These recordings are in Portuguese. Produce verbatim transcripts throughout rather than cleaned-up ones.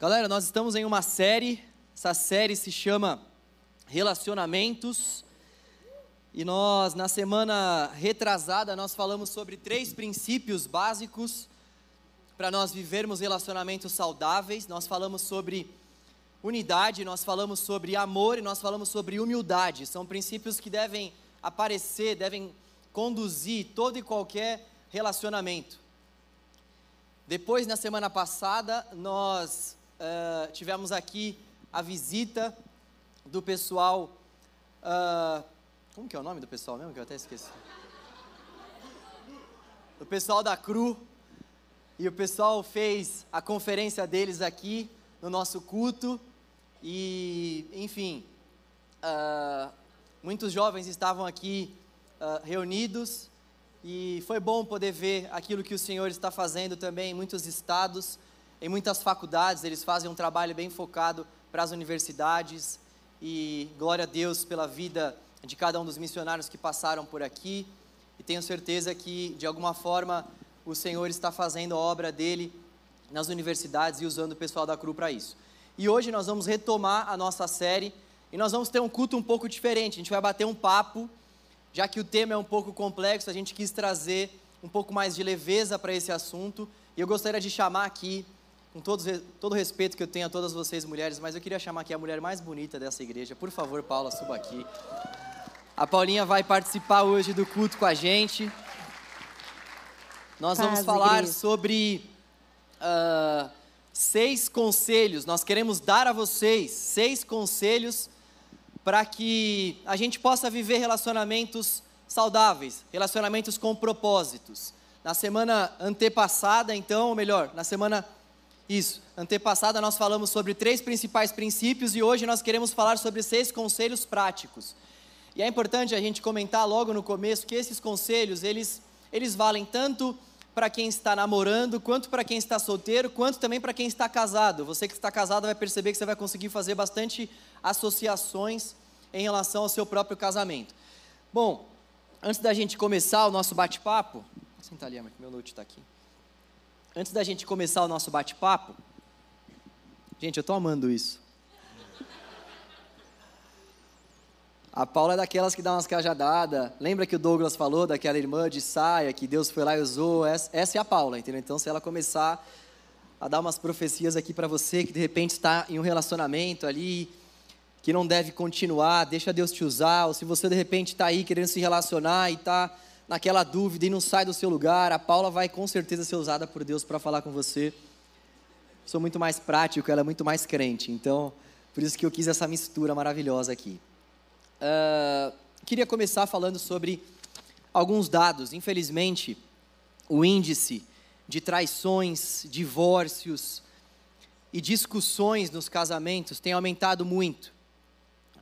Galera, nós estamos em uma série, essa série se chama Relacionamentos, e nós, na semana retrasada, nós falamos sobre três princípios básicos para nós vivermos relacionamentos saudáveis. Nós falamos sobre unidade, nós falamos sobre amor e nós falamos sobre humildade. São princípios que devem aparecer, devem conduzir todo e qualquer relacionamento. Depois, na semana passada, nós Uh, tivemos aqui a visita do pessoal, uh, como que é o nome do pessoal mesmo, que eu até esqueci, o pessoal da Cru, e o pessoal fez a conferência deles aqui no nosso culto, e enfim, uh, muitos jovens estavam aqui uh, reunidos, e foi bom poder ver aquilo que o Senhor está fazendo também em muitos estados. Em muitas faculdades, eles fazem um trabalho bem focado para as universidades, e glória a Deus pela vida de cada um dos missionários que passaram por aqui, e tenho certeza que, de alguma forma, o Senhor está fazendo a obra dele nas universidades e usando o pessoal da Cru para isso. E hoje nós vamos retomar a nossa série, e nós vamos ter um culto um pouco diferente. A gente vai bater um papo, já que o tema é um pouco complexo, a gente quis trazer um pouco mais de leveza para esse assunto, e eu gostaria de chamar aqui, com todo, todo o respeito que eu tenho a todas vocês mulheres, mas eu queria chamar aqui a mulher mais bonita dessa igreja. Por favor, Paula, suba aqui. A Paulinha vai participar hoje do culto com a gente. Nós Paz, vamos falar igreja. sobre uh, seis conselhos. Nós queremos dar a vocês seis conselhos para que a gente possa viver relacionamentos saudáveis, relacionamentos com propósitos. Na semana antepassada, então, ou melhor, na semana... Isso, antepassada nós falamos sobre três principais princípios e hoje nós queremos falar sobre seis conselhos práticos. E é importante a gente comentar logo no começo que esses conselhos, eles, eles valem tanto para quem está namorando, quanto para quem está solteiro, quanto também para quem está casado. Você que está casado vai perceber que você vai conseguir fazer bastante associações em relação ao seu próprio casamento. Bom, antes da gente começar o nosso bate-papo, vou sentar ali, meu note está aqui. Antes da gente começar o nosso bate-papo, gente, eu tô amando isso. A Paula é daquelas que dá umas cajadadas. Lembra que o Douglas falou daquela irmã de saia que Deus foi lá e usou? Essa, essa é a Paula, entendeu? Então, se ela começar a dar umas profecias aqui para você que de repente está em um relacionamento ali que não deve continuar, deixa Deus te usar, ou se você de repente está aí querendo se relacionar e está naquela dúvida e não sai do seu lugar, a Paula vai com certeza ser usada por Deus para falar com você. Sou muito mais prático, ela é muito mais crente, então por isso que eu quis essa mistura maravilhosa aqui. Uh, queria começar falando sobre alguns dados. Infelizmente, o índice de traições, divórcios e discussões nos casamentos tem aumentado muito.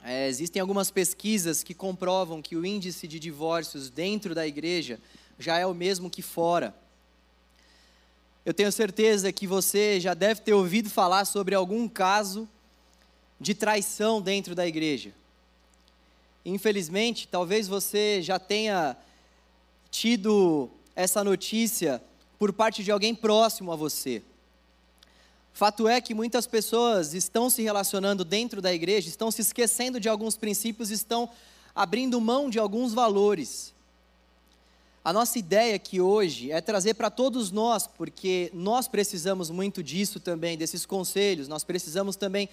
É, existem algumas pesquisas que comprovam que o índice de divórcios dentro da igreja já é o mesmo que fora. Eu tenho certeza que você já deve ter ouvido falar sobre algum caso de traição dentro da igreja. Infelizmente, talvez você já tenha tido essa notícia por parte de alguém próximo a você. Fato é que muitas pessoas estão se relacionando dentro da igreja, estão se esquecendo de alguns princípios, estão abrindo mão de alguns valores. A nossa ideia aqui hoje é trazer para todos nós, porque nós precisamos muito disso também, desses conselhos. Nós precisamos também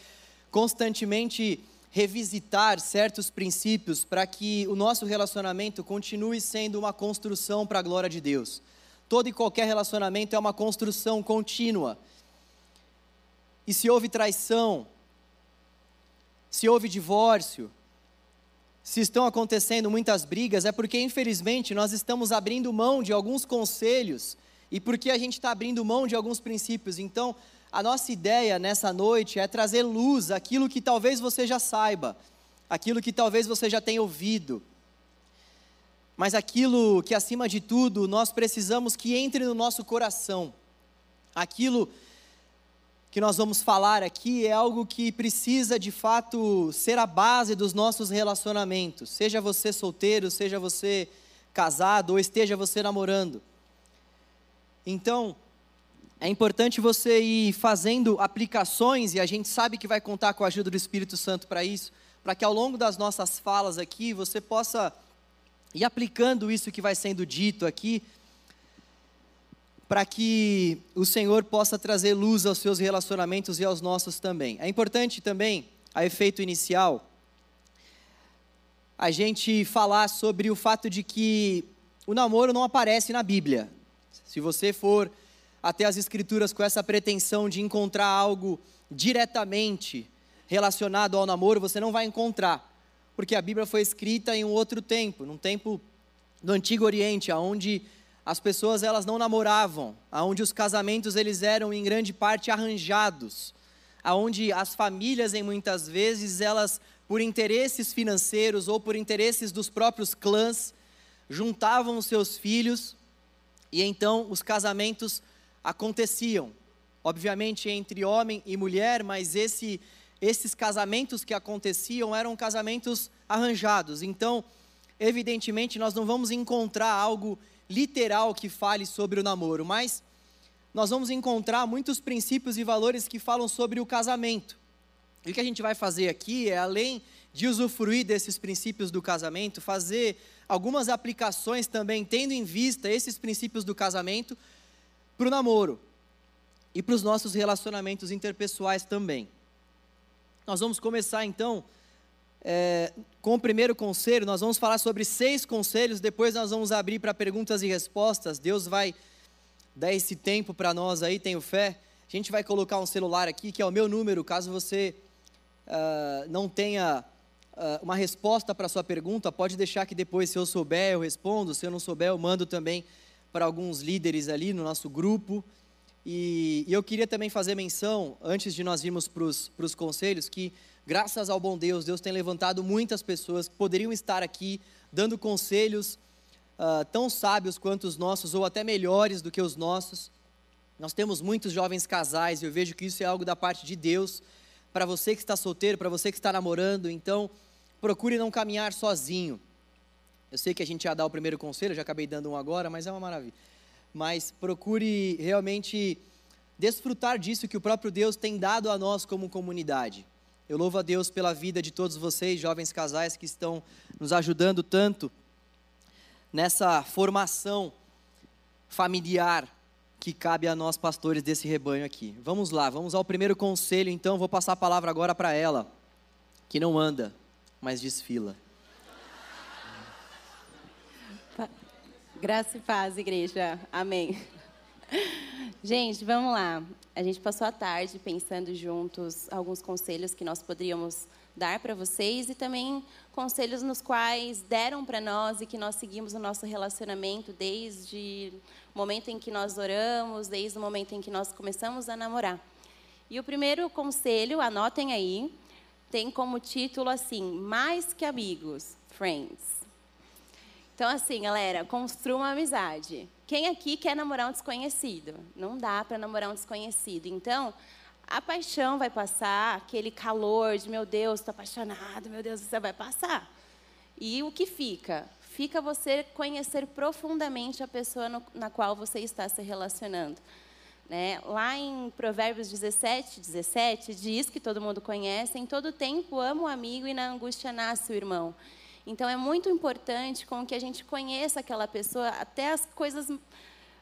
constantemente revisitar certos princípios para que o nosso relacionamento continue sendo uma construção para a glória de Deus. Todo e qualquer relacionamento é uma construção contínua. E se houve traição, se houve divórcio, se estão acontecendo muitas brigas, é porque, infelizmente, nós estamos abrindo mão de alguns conselhos e porque a gente está abrindo mão de alguns princípios. Então, a nossa ideia nessa noite é trazer luz àquilo que talvez você já saiba, aquilo que talvez você já tenha ouvido, mas aquilo que, acima de tudo, nós precisamos que entre no nosso coração. Aquilo que nós vamos falar aqui é algo que precisa de fato ser a base dos nossos relacionamentos, seja você solteiro, seja você casado ou esteja você namorando. Então, É importante você ir fazendo aplicações, e a gente sabe que vai contar com a ajuda do Espírito Santo para isso, para que ao longo das nossas falas aqui, você possa ir aplicando isso que vai sendo dito aqui, para que o Senhor possa trazer luz aos seus relacionamentos e aos nossos também. É importante também, a efeito inicial, a gente falar sobre o fato de que o namoro não aparece na Bíblia. Se você for até as Escrituras com essa pretensão de encontrar algo diretamente relacionado ao namoro, você não vai encontrar, porque a Bíblia foi escrita em um outro tempo, num tempo do Antigo Oriente, onde as pessoas elas não namoravam, onde os casamentos eles eram em grande parte arranjados, onde as famílias em muitas vezes elas, por interesses financeiros ou por interesses dos próprios clãs, juntavam os seus filhos e então os casamentos aconteciam, obviamente entre homem e mulher, mas esse, esses casamentos que aconteciam eram casamentos arranjados. Então, evidentemente, nós não vamos encontrar algo literal que fale sobre o namoro, mas nós vamos encontrar muitos princípios e valores que falam sobre o casamento. E o que a gente vai fazer aqui é, além de usufruir desses princípios do casamento, fazer algumas aplicações também, tendo em vista esses princípios do casamento, para o namoro e para os nossos relacionamentos interpessoais também. Nós vamos começar então é, com o primeiro conselho. Nós vamos falar sobre seis conselhos, depois nós vamos abrir para perguntas e respostas. Deus vai dar esse tempo para nós aí, tenho fé. A gente vai colocar um celular aqui, que é o meu número, caso você uh, não tenha uh, uma resposta para a sua pergunta, pode deixar que depois, se eu souber, eu respondo, se eu não souber, eu mando também para alguns líderes ali no nosso grupo. E, e eu queria também fazer menção, antes de nós irmos para os conselhos, que graças ao bom Deus, Deus tem levantado muitas pessoas que poderiam estar aqui dando conselhos uh, tão sábios quanto os nossos, ou até melhores do que os nossos. Nós temos muitos jovens casais, e eu vejo que isso é algo da parte de Deus, para você que está solteiro, para você que está namorando. Então, procure não caminhar sozinho. Eu sei que a gente ia dar o primeiro conselho, eu já acabei dando um agora, mas é uma maravilha. Mas procure realmente desfrutar disso que o próprio Deus tem dado a nós como comunidade. Eu louvo a Deus pela vida de todos vocês, jovens casais, que estão nos ajudando tanto nessa formação familiar que cabe a nós, pastores desse rebanho aqui. Vamos lá, vamos ao primeiro conselho, então. Vou passar a palavra agora para ela, que não anda, mas desfila. Graça e paz, igreja. Amém. Gente, vamos lá. A gente passou a tarde pensando juntos alguns conselhos que nós poderíamos dar para vocês e também conselhos nos quais deram para nós e que nós seguimos o nosso relacionamento desde o momento em que nós oramos, desde o momento em que nós começamos a namorar. E o primeiro conselho, anotem aí, tem como título assim, mais que amigos, friends. Então assim, galera, construa uma amizade. Quem aqui quer namorar um desconhecido? Não dá para namorar um desconhecido. Então, a paixão vai passar, aquele calor de, meu Deus, estou apaixonado, meu Deus, você vai passar. E o que fica? Fica você conhecer profundamente a pessoa no, na qual você está se relacionando. Né? Lá em Provérbios dezessete, dezessete, diz que todo mundo conhece, em todo tempo ama o amigo e na angústia nasce o irmão. Então, é muito importante com que a gente conheça aquela pessoa, até as coisas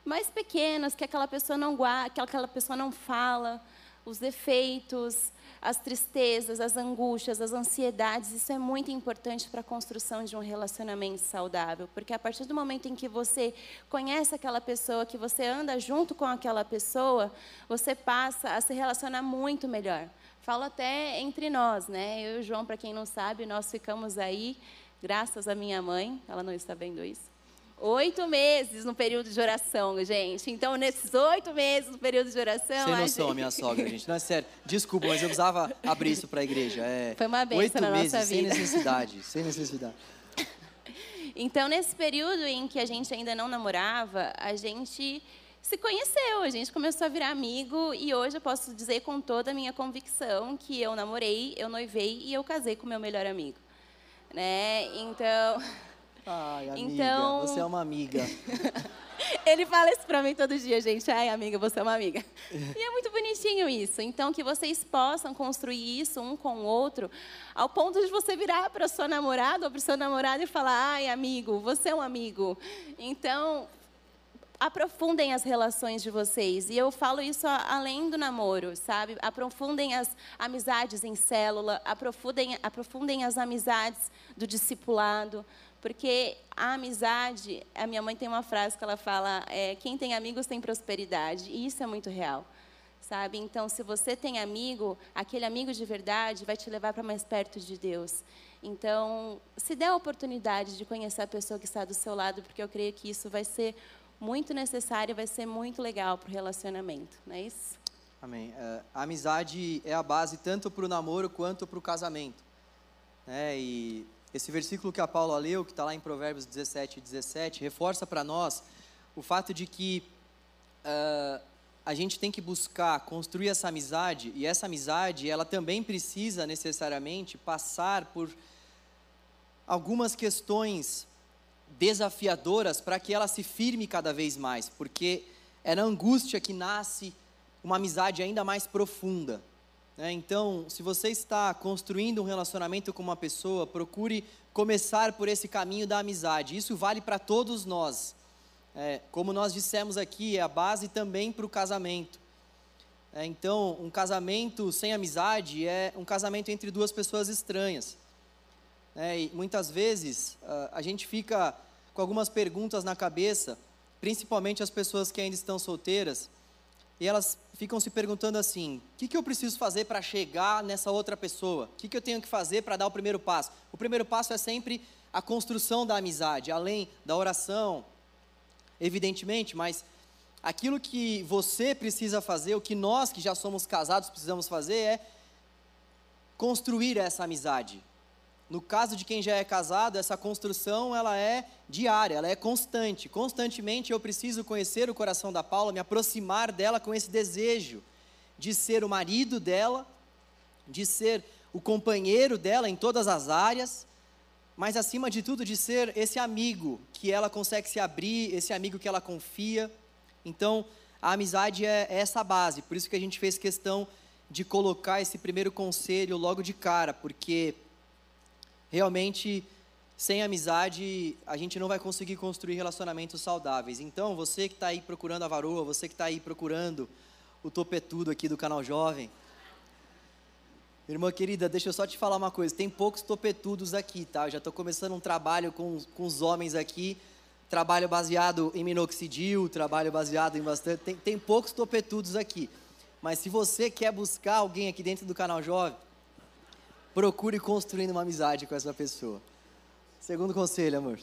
mais pequenas, que aquela pessoa não guarda, que aquela pessoa não fala, os defeitos, as tristezas, as angústias, as ansiedades. Isso é muito importante para a construção de um relacionamento saudável, porque a partir do momento em que você conhece aquela pessoa, que você anda junto com aquela pessoa, você passa a se relacionar muito melhor. Falo até entre nós, né? Eu e o João, para quem não sabe, nós ficamos aí, graças à minha mãe, ela não está vendo isso, oito meses no período de oração, gente. Então, nesses oito meses no período de oração... Sem noção, gente... minha sogra, gente. Não, é sério. Desculpa, mas eu precisava abrir isso para a igreja. É... Foi uma bênção na nossa vida. Oito meses, sem necessidade, sem necessidade. Então, nesse período em que a gente ainda não namorava, a gente se conheceu, a gente começou a virar amigo. E hoje eu posso dizer com toda a minha convicção que eu namorei, eu noivei e eu casei com o meu melhor amigo. Né? Então... Ai, amiga, então... você é uma amiga. Ele fala isso pra mim todo dia, gente. Ai, amiga, você é uma amiga. E é muito bonitinho isso. Então, que vocês possam construir isso um com o outro, ao ponto de você virar para sua namorada ou para o seu namorado e falar, ai, amigo, você é um amigo. Então, aprofundem as relações de vocês. E eu falo isso além do namoro, sabe? Aprofundem as amizades em célula, aprofundem, aprofundem as amizades do discipulado. Porque a amizade, a minha mãe tem uma frase que ela fala, é, quem tem amigos tem prosperidade, e isso é muito real, sabe? Então, se você tem amigo, aquele amigo de verdade vai te levar para mais perto de Deus. Então, se der a oportunidade de conhecer a pessoa que está do seu lado, porque eu creio que isso vai ser muito necessário, e vai ser muito legal para o relacionamento, não é isso? Amém. A amizade é a base tanto para o namoro quanto para o casamento, né? E esse versículo que a Paula leu, que está lá em Provérbios dezessete, dezessete, reforça para nós o fato de que uh, a gente tem que buscar construir essa amizade, e essa amizade, ela também precisa necessariamente passar por algumas questões desafiadoras para que ela se firme cada vez mais, porque é na angústia que nasce uma amizade ainda mais profunda. É, então, se você está construindo um relacionamento com uma pessoa, procure começar por esse caminho da amizade. Isso vale para todos nós. É, como nós dissemos aqui, é a base também para o casamento. É, então, um casamento sem amizade é um casamento entre duas pessoas estranhas. É, e muitas vezes, a, a gente fica com algumas perguntas na cabeça, principalmente as pessoas que ainda estão solteiras, e elas ficam se perguntando assim, o que, que eu preciso fazer para chegar nessa outra pessoa? O que, que eu tenho que fazer para dar o primeiro passo? O primeiro passo é sempre a construção da amizade, além da oração, evidentemente, mas aquilo que você precisa fazer, o que nós que já somos casados precisamos fazer é construir essa amizade. No caso de quem já é casado, essa construção ela é diária, ela é constante. Constantemente eu preciso conhecer o coração da Paula, me aproximar dela com esse desejo de ser o marido dela, de ser o companheiro dela em todas as áreas, mas acima de tudo de ser esse amigo que ela consegue se abrir, esse amigo que ela confia. Então a amizade é essa base, por isso que a gente fez questão de colocar esse primeiro conselho logo de cara, porque realmente, sem amizade, a gente não vai conseguir construir relacionamentos saudáveis. Então, você que está aí procurando a varoa, você que está aí procurando o topetudo aqui do Canal Jovem, irmã querida, deixa eu só te falar uma coisa, tem poucos topetudos aqui, tá? Eu já estou começando um trabalho com, com os homens aqui, trabalho baseado em minoxidil, trabalho baseado em bastante... Tem, tem poucos topetudos aqui, mas se você quer buscar alguém aqui dentro do Canal Jovem, procure construindo uma amizade com essa pessoa. Segundo conselho, amor.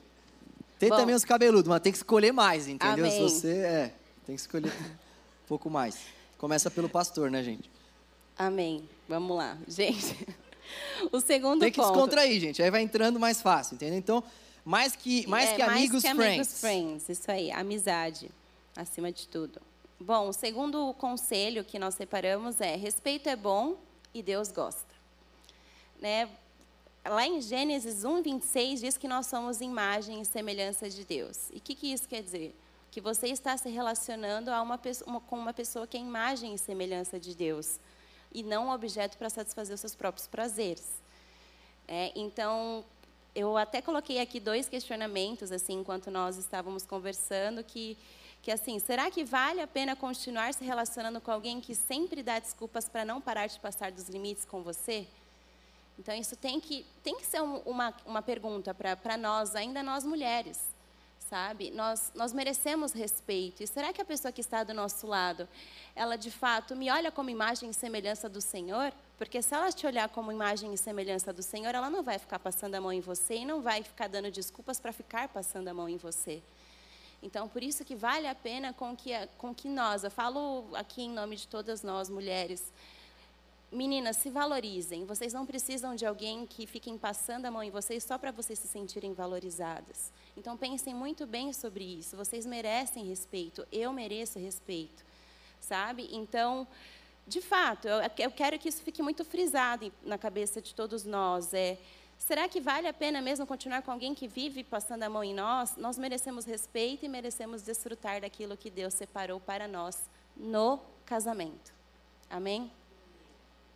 Tem Bom, também os cabeludos, mas tem que escolher mais, entendeu? Amém. Se você é, tem que escolher um pouco mais. Começa pelo pastor, né, gente? Amém. Vamos lá, gente. O segundo ponto. Tem que descontrair, gente. Aí vai entrando mais fácil, entendeu? Então, mais que, mais é, que amigos, mais que friends. Amigos, friends. Isso aí, amizade, acima de tudo. Bom, o segundo conselho que nós separamos é: respeito é bom e Deus gosta. Né? Lá em Gênesis um, vinte e seis, diz que nós somos imagem e semelhança de Deus. E o que, que isso quer dizer? Que você está se relacionando a uma pessoa, uma, com uma pessoa que é imagem e semelhança de Deus, e não um objeto para satisfazer os seus próprios prazeres. É, então, eu até coloquei aqui dois questionamentos, assim, enquanto nós estávamos conversando, que, que assim, será que vale a pena continuar se relacionando com alguém que sempre dá desculpas para não parar de passar dos limites com você? Então, isso tem que, tem que ser um, uma, uma pergunta para nós, ainda nós mulheres, sabe? Nós, nós merecemos respeito. E será que a pessoa que está do nosso lado, ela, de fato, me olha como imagem e semelhança do Senhor? Porque se ela te olhar como imagem e semelhança do Senhor, ela não vai ficar passando a mão em você e não vai ficar dando desculpas para ficar passando a mão em você. Então, por isso que vale a pena com que, com que nós, eu falo aqui em nome de todas nós, mulheres, meninas, se valorizem. Vocês não precisam de alguém que fiquem passando a mão em vocês só para vocês se sentirem valorizadas. Então, pensem muito bem sobre isso. Vocês merecem respeito. Eu mereço respeito, sabe? Então, de fato, eu, eu quero que isso fique muito frisado na cabeça de todos nós. É, Será que vale a pena mesmo continuar com alguém que vive passando a mão em nós? Nós merecemos respeito e merecemos desfrutar daquilo que Deus separou para nós no casamento. Amém?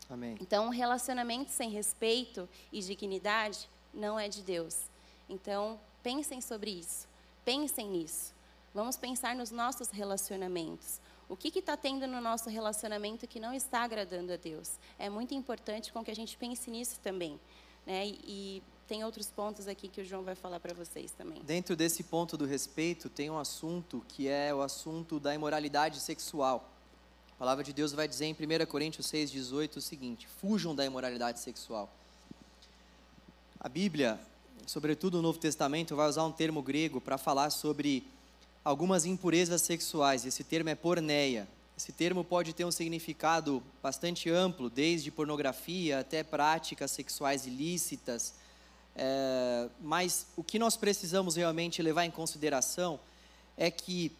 Amém. Então, um relacionamento sem respeito e dignidade não é de Deus. Então, pensem sobre isso. Pensem nisso. Vamos pensar nos nossos relacionamentos. O que está tendo no nosso relacionamento que não está agradando a Deus? É muito importante com que a gente pense nisso também. Né? E, e tem outros pontos aqui que o João vai falar para vocês também. Dentro desse ponto do respeito, tem um assunto que é o assunto da imoralidade sexual. A palavra de Deus vai dizer em primeira Coríntios seis, dezoito o seguinte: fujam da imoralidade sexual. A Bíblia, sobretudo o Novo Testamento, vai usar um termo grego para falar sobre algumas impurezas sexuais. Esse termo é porneia. Esse termo pode ter um significado bastante amplo, desde pornografia até práticas sexuais ilícitas. É, mas o que nós precisamos realmente levar em consideração é que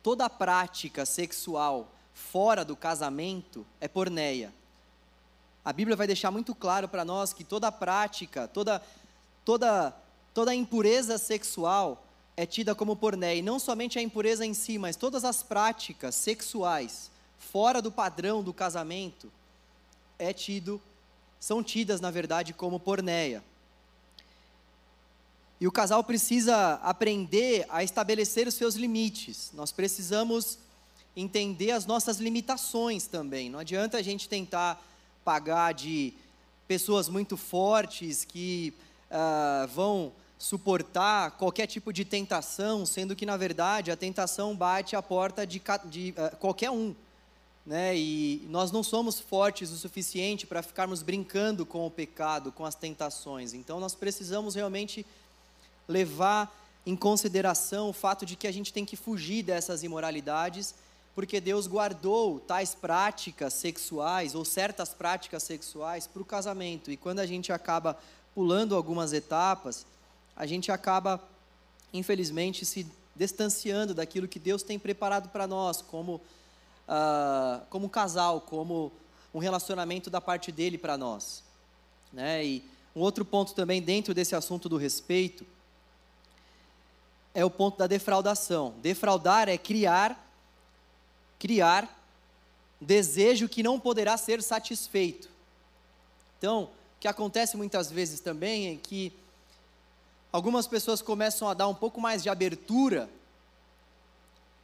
toda prática sexual fora do casamento é porneia. A Bíblia vai deixar muito claro para nós que toda prática, toda, toda, toda impureza sexual é tida como porneia. E não somente a impureza em si, mas todas as práticas sexuais fora do padrão do casamento é tido, são tidas, na verdade, como porneia. E o casal precisa aprender a estabelecer os seus limites. Nós precisamos entender as nossas limitações também. Não adianta a gente tentar pagar de pessoas muito fortes que uh, vão suportar qualquer tipo de tentação, sendo que, na verdade, a tentação bate a porta de, de uh, qualquer um, né? E nós não somos fortes o suficiente para ficarmos brincando com o pecado, com as tentações. Então, nós precisamos realmente levar em consideração o fato de que a gente tem que fugir dessas imoralidades, porque Deus guardou tais práticas sexuais, ou certas práticas sexuais, para o casamento. E quando a gente acaba pulando algumas etapas, a gente acaba, infelizmente, se distanciando daquilo que Deus tem preparado para nós, como, ah, como casal, como um relacionamento da parte dele para nós, né? E um outro ponto também dentro desse assunto do respeito é o ponto da defraudação. Defraudar é criar, criar desejo que não poderá ser satisfeito. Então, o que acontece muitas vezes também é que algumas pessoas começam a dar um pouco mais de abertura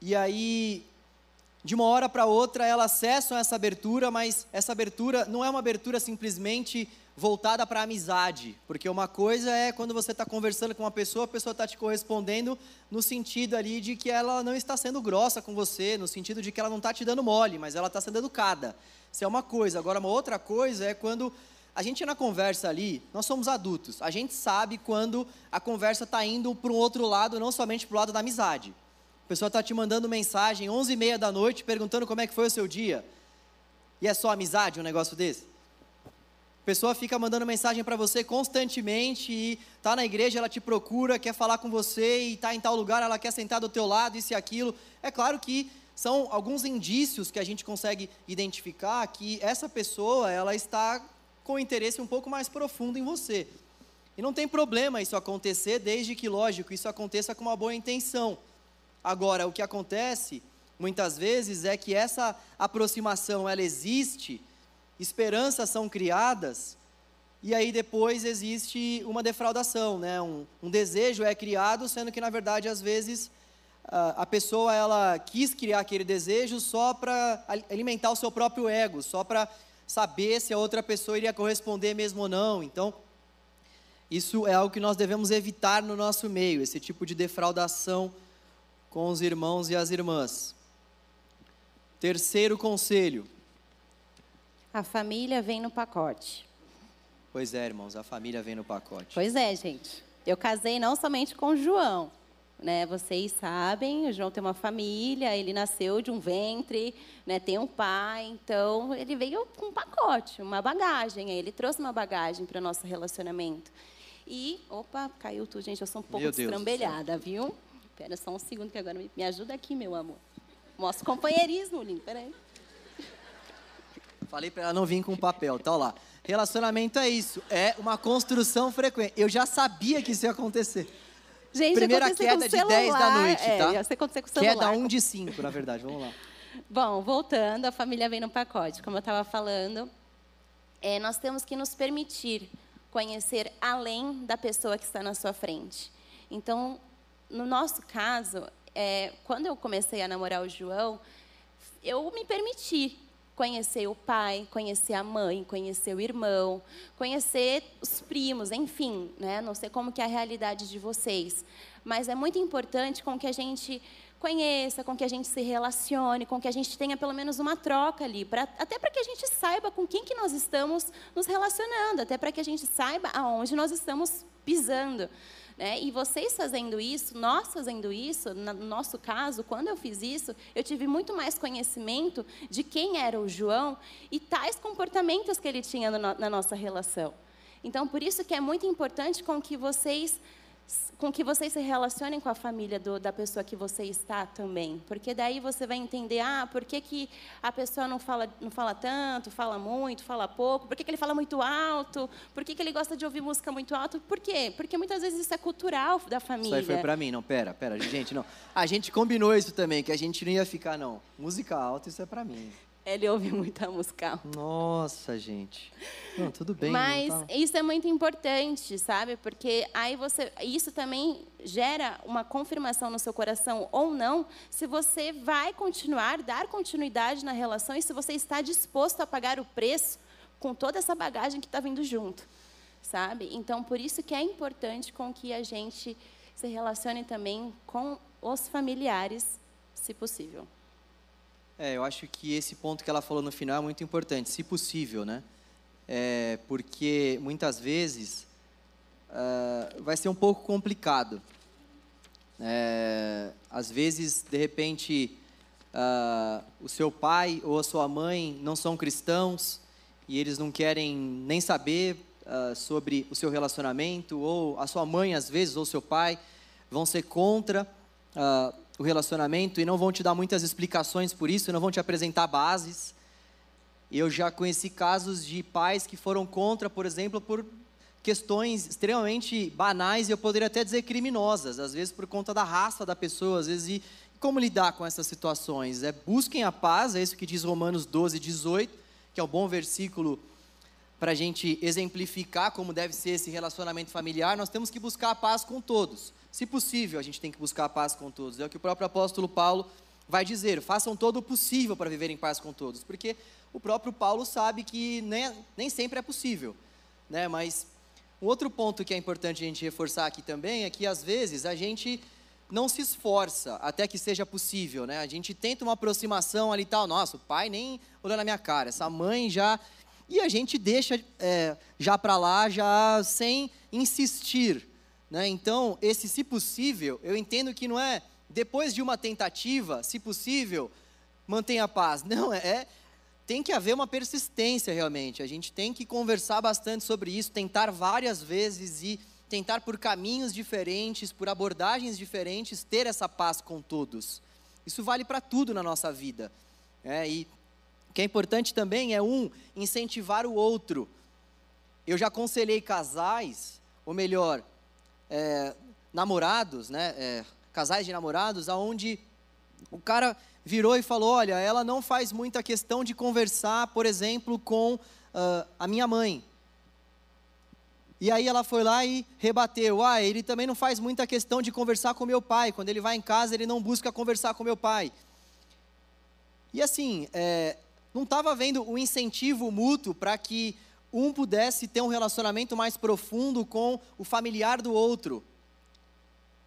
e aí, de uma hora para outra, elas acessam essa abertura, mas essa abertura não é uma abertura simplesmente voltada para a amizade, porque uma coisa é quando você está conversando com uma pessoa, a pessoa está te correspondendo no sentido ali de que ela não está sendo grossa com você, no sentido de que ela não está te dando mole, mas ela está sendo educada. Isso é uma coisa. Agora, uma outra coisa é quando a gente na conversa ali, nós somos adultos, a gente sabe quando a conversa está indo para um outro lado, não somente para o lado da amizade. A pessoa está te mandando mensagem onze e meia da noite, perguntando como é que foi o seu dia. E é só amizade um negócio desse? A pessoa fica mandando mensagem para você constantemente e está na igreja, ela te procura, quer falar com você e está em tal lugar, ela quer sentar do teu lado, isso e aquilo. É claro que são alguns indícios que a gente consegue identificar que essa pessoa ela está com interesse um pouco mais profundo em você. E não tem problema isso acontecer, desde que, lógico, isso aconteça com uma boa intenção. Agora, o que acontece muitas vezes é que essa aproximação ela existe, esperanças são criadas e aí depois existe uma defraudação, né? um, um desejo é criado, sendo que na verdade às vezes a, a pessoa ela quis criar aquele desejo só para alimentar o seu próprio ego, só para saber se a outra pessoa iria corresponder mesmo ou não. Então isso é algo que nós devemos evitar no nosso meio, esse tipo de defraudação com os irmãos e as irmãs. Terceiro conselho: a família vem no pacote. Pois é, irmãos, a família vem no pacote. Pois é, gente. Eu casei não somente com o João, né? Vocês sabem, o João tem uma família, ele nasceu de um ventre, né? Tem um pai, então ele veio com um pacote, uma bagagem. Ele trouxe uma bagagem para o nosso relacionamento. E, opa, caiu tudo, gente, eu sou um pouco destrambelhada, viu? Espera só um segundo que agora me ajuda aqui, meu amor. Mostra o companheirismo, Lino, peraí. Falei para ela não vir com papel, tá lá. Relacionamento é isso, é uma construção frequente. Eu já sabia que isso ia acontecer. Gente, primeira queda com de celular, dez da noite, é, tá? Ia acontecer com o celular. Queda um de cinco, na verdade, vamos lá. Bom, voltando, a família vem no pacote. Como eu estava falando, é, nós temos que nos permitir conhecer além da pessoa que está na sua frente. Então, no nosso caso, é, quando eu comecei a namorar o João, eu me permiti conhecer o pai, conhecer a mãe, conhecer o irmão, conhecer os primos, enfim, né? Não sei como que é a realidade de vocês, mas é muito importante com que a gente conheça, com que a gente se relacione, com que a gente tenha pelo menos uma troca ali, pra, até para que a gente saiba com quem que nós estamos nos relacionando, até para que a gente saiba aonde nós estamos pisando, né? E vocês fazendo isso, nós fazendo isso, no nosso caso, quando eu fiz isso, eu tive muito mais conhecimento de quem era o João e tais comportamentos que ele tinha no, na nossa relação. Então, por isso que é muito importante com que vocês, com que vocês se relacionem com a família do, da pessoa que você está também, porque daí você vai entender, ah, por que que a pessoa não fala, não fala tanto, fala muito, fala pouco, por que que ele fala muito alto, por que que ele gosta de ouvir música muito alto, por quê? Porque muitas vezes isso é cultural da família. Isso aí foi pra mim, não, pera, pera, gente, não. A gente combinou isso também, que a gente não ia ficar, não, música alta, isso é pra mim. Ele ouve muita música alta. Nossa, gente. Não, tudo bem. Mas não, tá. Isso é muito importante, sabe? Porque aí você, isso também gera uma confirmação no seu coração ou não, se você vai continuar, dar continuidade na relação e se você está disposto a pagar o preço com toda essa bagagem que está vindo junto, sabe? Então, por isso que é importante com que a gente se relacione também com os familiares, se possível. É, eu acho que esse ponto que ela falou no final é muito importante, se possível, né? É, porque, muitas vezes, uh, vai ser um pouco complicado. É, às vezes, de repente, uh, o seu pai ou a sua mãe não são cristãos e eles não querem nem saber uh, sobre o seu relacionamento, ou a sua mãe, às vezes, ou o seu pai vão ser contra Uh, o relacionamento e não vão te dar muitas explicações por isso, não vão te apresentar bases. Eu já conheci casos de pais que foram contra, por exemplo, por questões extremamente banais, e eu poderia até dizer criminosas, às vezes por conta da raça da pessoa, às vezes. E como lidar com essas situações? É, busquem a paz, é isso que diz Romanos doze, dezoito, que é um bom versículo para a gente exemplificar como deve ser esse relacionamento familiar. Nós temos que buscar a paz com todos. Se possível, a gente tem que buscar a paz com todos. É o que o próprio apóstolo Paulo vai dizer. Façam todo o possível para viver em paz com todos. Porque o próprio Paulo sabe que nem, nem sempre é possível, né? Mas um outro ponto que é importante a gente reforçar aqui também é que, às vezes, a gente não se esforça até que seja possível, né? A gente tenta uma aproximação ali e tal. Nossa, o pai nem olhou na minha cara. Essa mãe já... E a gente deixa é, já para lá, já sem insistir, né? Então, esse se possível, eu entendo que não é depois de uma tentativa, se possível, mantenha a paz. Não, é, é tem que haver uma persistência realmente. A gente tem que conversar bastante sobre isso, tentar várias vezes e tentar por caminhos diferentes, por abordagens diferentes, ter essa paz com todos. Isso vale para tudo na nossa vida. É, e o que é importante também é, um, incentivar o outro. Eu já aconselhei casais, ou melhor... É, namorados, né, é, casais de namorados, aonde o cara virou e falou, olha, ela não faz muita questão de conversar, por exemplo, com uh, a minha mãe. E aí ela foi lá e rebateu, ah, ele também não faz muita questão de conversar com meu pai, quando ele vai em casa ele não busca conversar com meu pai. E assim, é, não estava havendo um incentivo mútuo para que um pudesse ter um relacionamento mais profundo com o familiar do outro.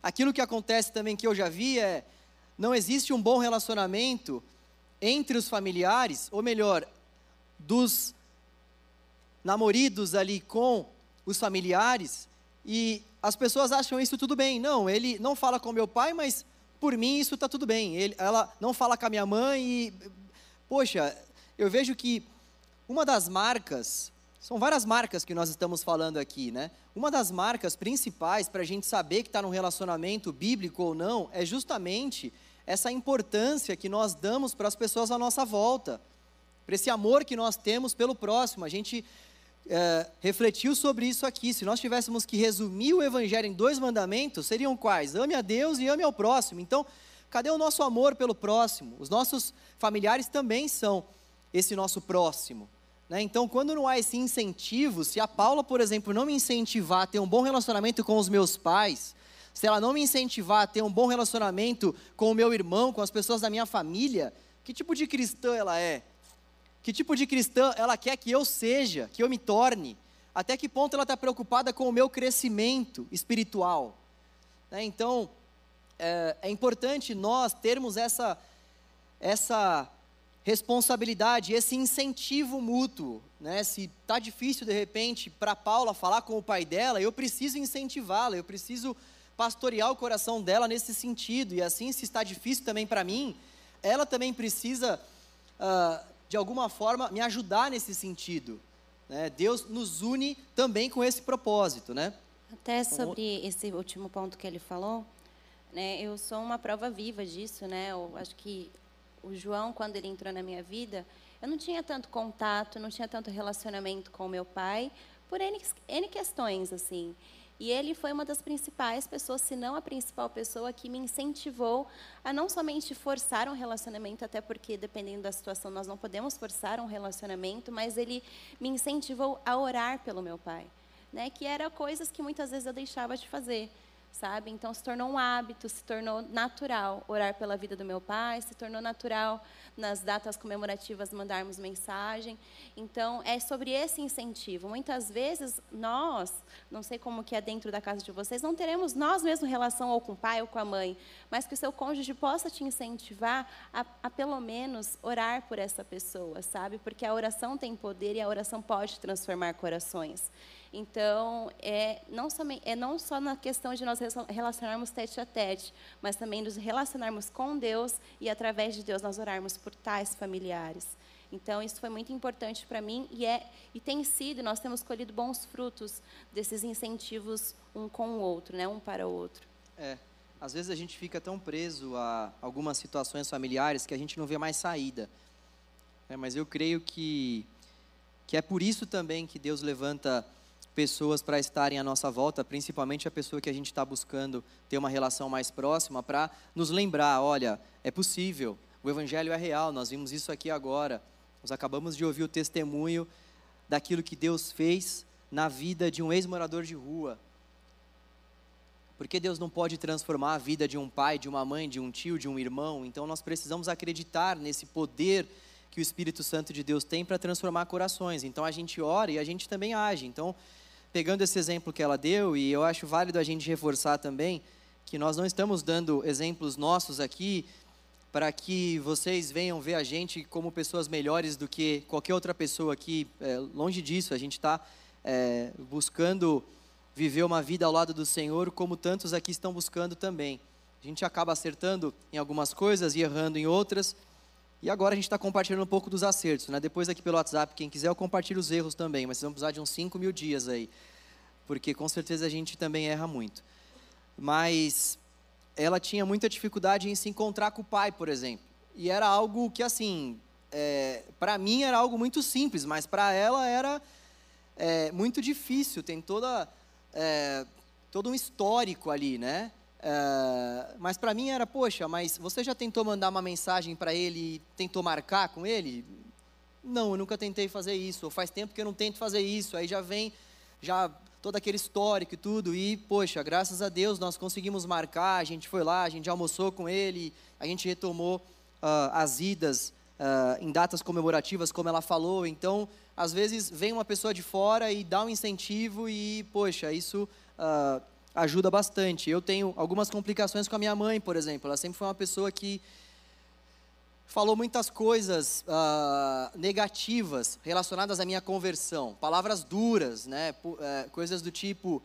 Aquilo que acontece também, que eu já vi, é... Não existe um bom relacionamento entre os familiares, ou melhor, dos namoridos ali com os familiares, e as pessoas acham isso tudo bem. Não, ele não fala com meu pai, mas por mim isso está tudo bem. Ele, ela não fala com a minha mãe e... Poxa, eu vejo que uma das marcas... São várias marcas que nós estamos falando aqui, né? Uma das marcas principais para a gente saber que está num relacionamento bíblico ou não é justamente essa importância que nós damos para as pessoas à nossa volta. para esse amor que nós temos pelo próximo. A gente é, refletiu sobre isso aqui. Se nós tivéssemos que resumir o evangelho em dois mandamentos, seriam quais? Ame a Deus e ame ao próximo. Então, cadê o nosso amor pelo próximo? Os nossos familiares também são esse nosso próximo, né? Então, quando não há esse incentivo, se a Paula, por exemplo, não me incentivar a ter um bom relacionamento com os meus pais, se ela não me incentivar a ter um bom relacionamento com o meu irmão, com as pessoas da minha família, que tipo de cristã ela é? Que tipo de cristã ela quer que eu seja, que eu me torne? Até que ponto ela está preocupada com o meu crescimento espiritual? Né? Então, é, é importante nós termos essa, essa responsabilidade, esse incentivo mútuo, né? Se está difícil, de repente, para a Paula falar com o pai dela, eu preciso incentivá-la, eu preciso pastorear o coração dela nesse sentido. E assim, se está difícil também para mim, ela também precisa, uh, de alguma forma, me ajudar nesse sentido, né? Deus nos une também com esse propósito, né? Até sobre esse último ponto que ele falou, né, eu sou uma prova viva disso, né? Eu acho que o João, quando ele entrou na minha vida, eu não tinha tanto contato, não tinha tanto relacionamento com o meu pai, por N, N questões, assim. E ele foi uma das principais pessoas, se não a principal pessoa, que me incentivou a não somente forçar um relacionamento, até porque, dependendo da situação, nós não podemos forçar um relacionamento, mas ele me incentivou a orar pelo meu pai, né? Que eram coisas que muitas vezes eu deixava de fazer, sabe? Então, se tornou um hábito, se tornou natural orar pela vida do meu pai, se tornou natural, nas datas comemorativas, mandarmos mensagem. Então, é sobre esse incentivo. Muitas vezes, nós, não sei como que é dentro da casa de vocês, não teremos nós mesmos relação ou com o pai ou com a mãe, mas que o seu cônjuge possa te incentivar a, a pelo menos, orar por essa pessoa, sabe? Porque a oração tem poder e a oração pode transformar corações. Então, é não, somente, é não só na questão de nós relacionarmos tete a tete, mas também nos relacionarmos com Deus e, através de Deus, nós orarmos por tais familiares. Então, isso foi muito importante para mim e, é, e tem sido, nós temos colhido bons frutos desses incentivos um com o outro, né? Um para o outro. É, às vezes a gente fica tão preso a algumas situações familiares que a gente não vê mais saída. É, mas eu creio que, que é por isso também que Deus levanta pessoas para estarem à nossa volta, principalmente a pessoa que a gente está buscando ter uma relação mais próxima, para nos lembrar, olha, é possível, o evangelho é real, nós vimos isso aqui agora, nós acabamos de ouvir o testemunho daquilo que Deus fez na vida de um ex-morador de rua. Por que Deus não pode transformar a vida de um pai, de uma mãe, de um tio, de um irmão? Então nós precisamos acreditar nesse poder que o Espírito Santo de Deus tem para transformar corações. Então a gente ora e a gente também age. Então, pegando esse exemplo que ela deu, e eu acho válido a gente reforçar também, que nós não estamos dando exemplos nossos aqui para que vocês venham ver a gente como pessoas melhores do que qualquer outra pessoa aqui. É, longe disso, a gente está é, buscando viver uma vida ao lado do Senhor, como tantos aqui estão buscando também. A gente acaba acertando em algumas coisas e errando em outras. E agora a gente está compartilhando um pouco dos acertos, né? Depois aqui pelo WhatsApp, quem quiser eu compartilho os erros também, mas vocês vão precisar de uns cinco mil dias aí, porque com certeza a gente também erra muito. Mas ela tinha muita dificuldade em se encontrar com o pai, por exemplo. E era algo que assim, é, para mim era algo muito simples, mas para ela era é, muito difícil, tem toda, é, todo um histórico ali, né? Uh, mas para mim era, poxa, mas você já tentou mandar uma mensagem para ele, tentou marcar com ele? Não, eu nunca tentei fazer isso, ou faz tempo que eu não tento fazer isso. Aí já vem já todo aquele histórico e tudo, e poxa, graças a Deus nós conseguimos marcar, a gente foi lá, a gente almoçou com ele, a gente retomou uh, as idas uh, em datas comemorativas, como ela falou. Então, às vezes vem uma pessoa de fora e dá um incentivo e, poxa, isso... Uh, ajuda bastante. Eu tenho algumas complicações com a minha mãe, por exemplo. Ela sempre foi uma pessoa que falou muitas coisas uh, negativas relacionadas à minha conversão. Palavras duras, né? P- uh, coisas do tipo,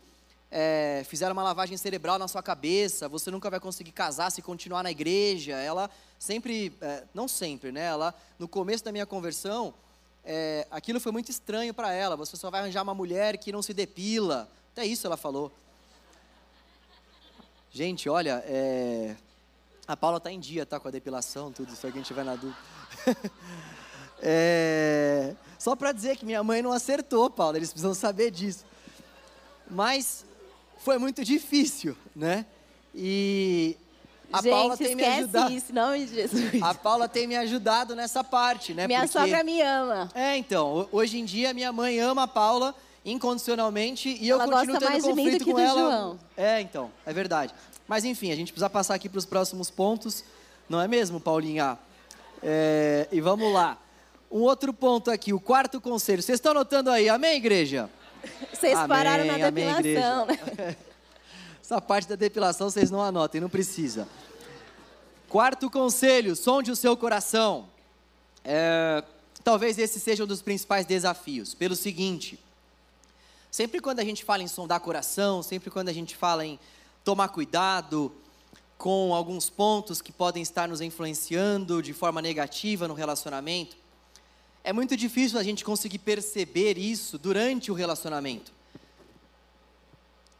é, fizeram uma lavagem cerebral na sua cabeça, você nunca vai conseguir casar se continuar na igreja. Ela sempre, uh, não sempre, né? Ela, no começo da minha conversão, é, aquilo foi muito estranho para ela. Você só vai arranjar uma mulher que não se depila. Até isso ela falou. Gente, olha, é... a Paula está em dia, tá? Com a depilação, tudo, se alguém tiver na dúvida. É... Só para dizer que minha mãe não acertou, Paula, eles precisam saber disso. Mas foi muito difícil, né? E a Gente, Paula tem me ajudado. Isso, não, Jesus. A Paula tem me ajudado nessa parte, né? Minha Porque... sogra me ama. É, então, hoje em dia minha mãe ama a Paula incondicionalmente e ela eu continuo tendo conflito com ela. João. É, então, é verdade. Mas enfim, a gente precisa passar aqui para os próximos pontos, não é mesmo, Paulinha? É, e vamos lá. Um outro ponto aqui, o quarto conselho. Vocês estão anotando aí, amém, igreja? Vocês amém, pararam na depilação, amém, né? Essa parte da depilação vocês não anotem, não precisa. Quarto conselho, sonde o seu coração. É, talvez esse seja um dos principais desafios, pelo seguinte. Sempre quando a gente fala em sondar coração, sempre quando a gente fala em tomar cuidado com alguns pontos que podem estar nos influenciando de forma negativa no relacionamento, é muito difícil a gente conseguir perceber isso durante o relacionamento.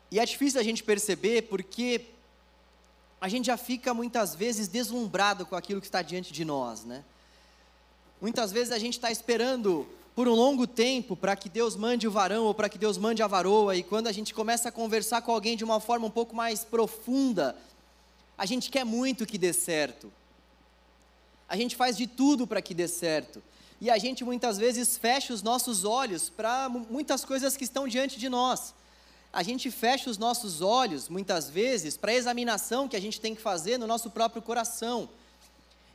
E é difícil a gente perceber porque a gente já fica muitas vezes deslumbrado com aquilo que está diante de nós, né? Muitas vezes a gente está esperando por um longo tempo para que Deus mande o varão ou para que Deus mande a varoa, e quando a gente começa a conversar com alguém de uma forma um pouco mais profunda, a gente quer muito que dê certo. A gente faz de tudo para que dê certo. E a gente muitas vezes fecha os nossos olhos para muitas coisas que estão diante de nós. A gente fecha os nossos olhos, muitas vezes, para a examinação que a gente tem que fazer no nosso próprio coração.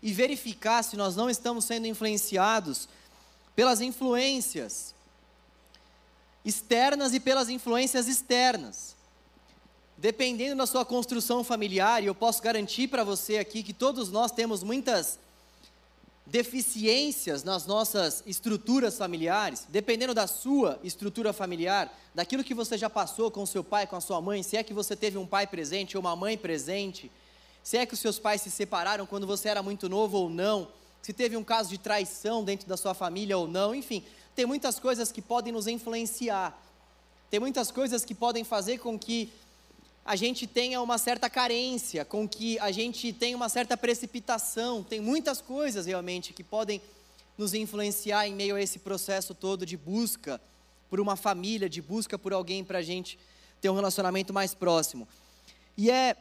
E verificar se nós não estamos sendo influenciados pelas influências externas e pelas influências externas. Dependendo da sua construção familiar, e eu posso garantir para você aqui que todos nós temos muitas deficiências nas nossas estruturas familiares, dependendo da sua estrutura familiar, daquilo que você já passou com seu pai, com a sua mãe, se é que você teve um pai presente ou uma mãe presente, se é que os seus pais se separaram quando você era muito novo ou não, se teve um caso de traição dentro da sua família ou não, enfim, tem muitas coisas que podem nos influenciar, tem muitas coisas que podem fazer com que a gente tenha uma certa carência, com que a gente tenha uma certa precipitação, tem muitas coisas realmente que podem nos influenciar em meio a esse processo todo de busca por uma família, de busca por alguém para a gente ter um relacionamento mais próximo. E é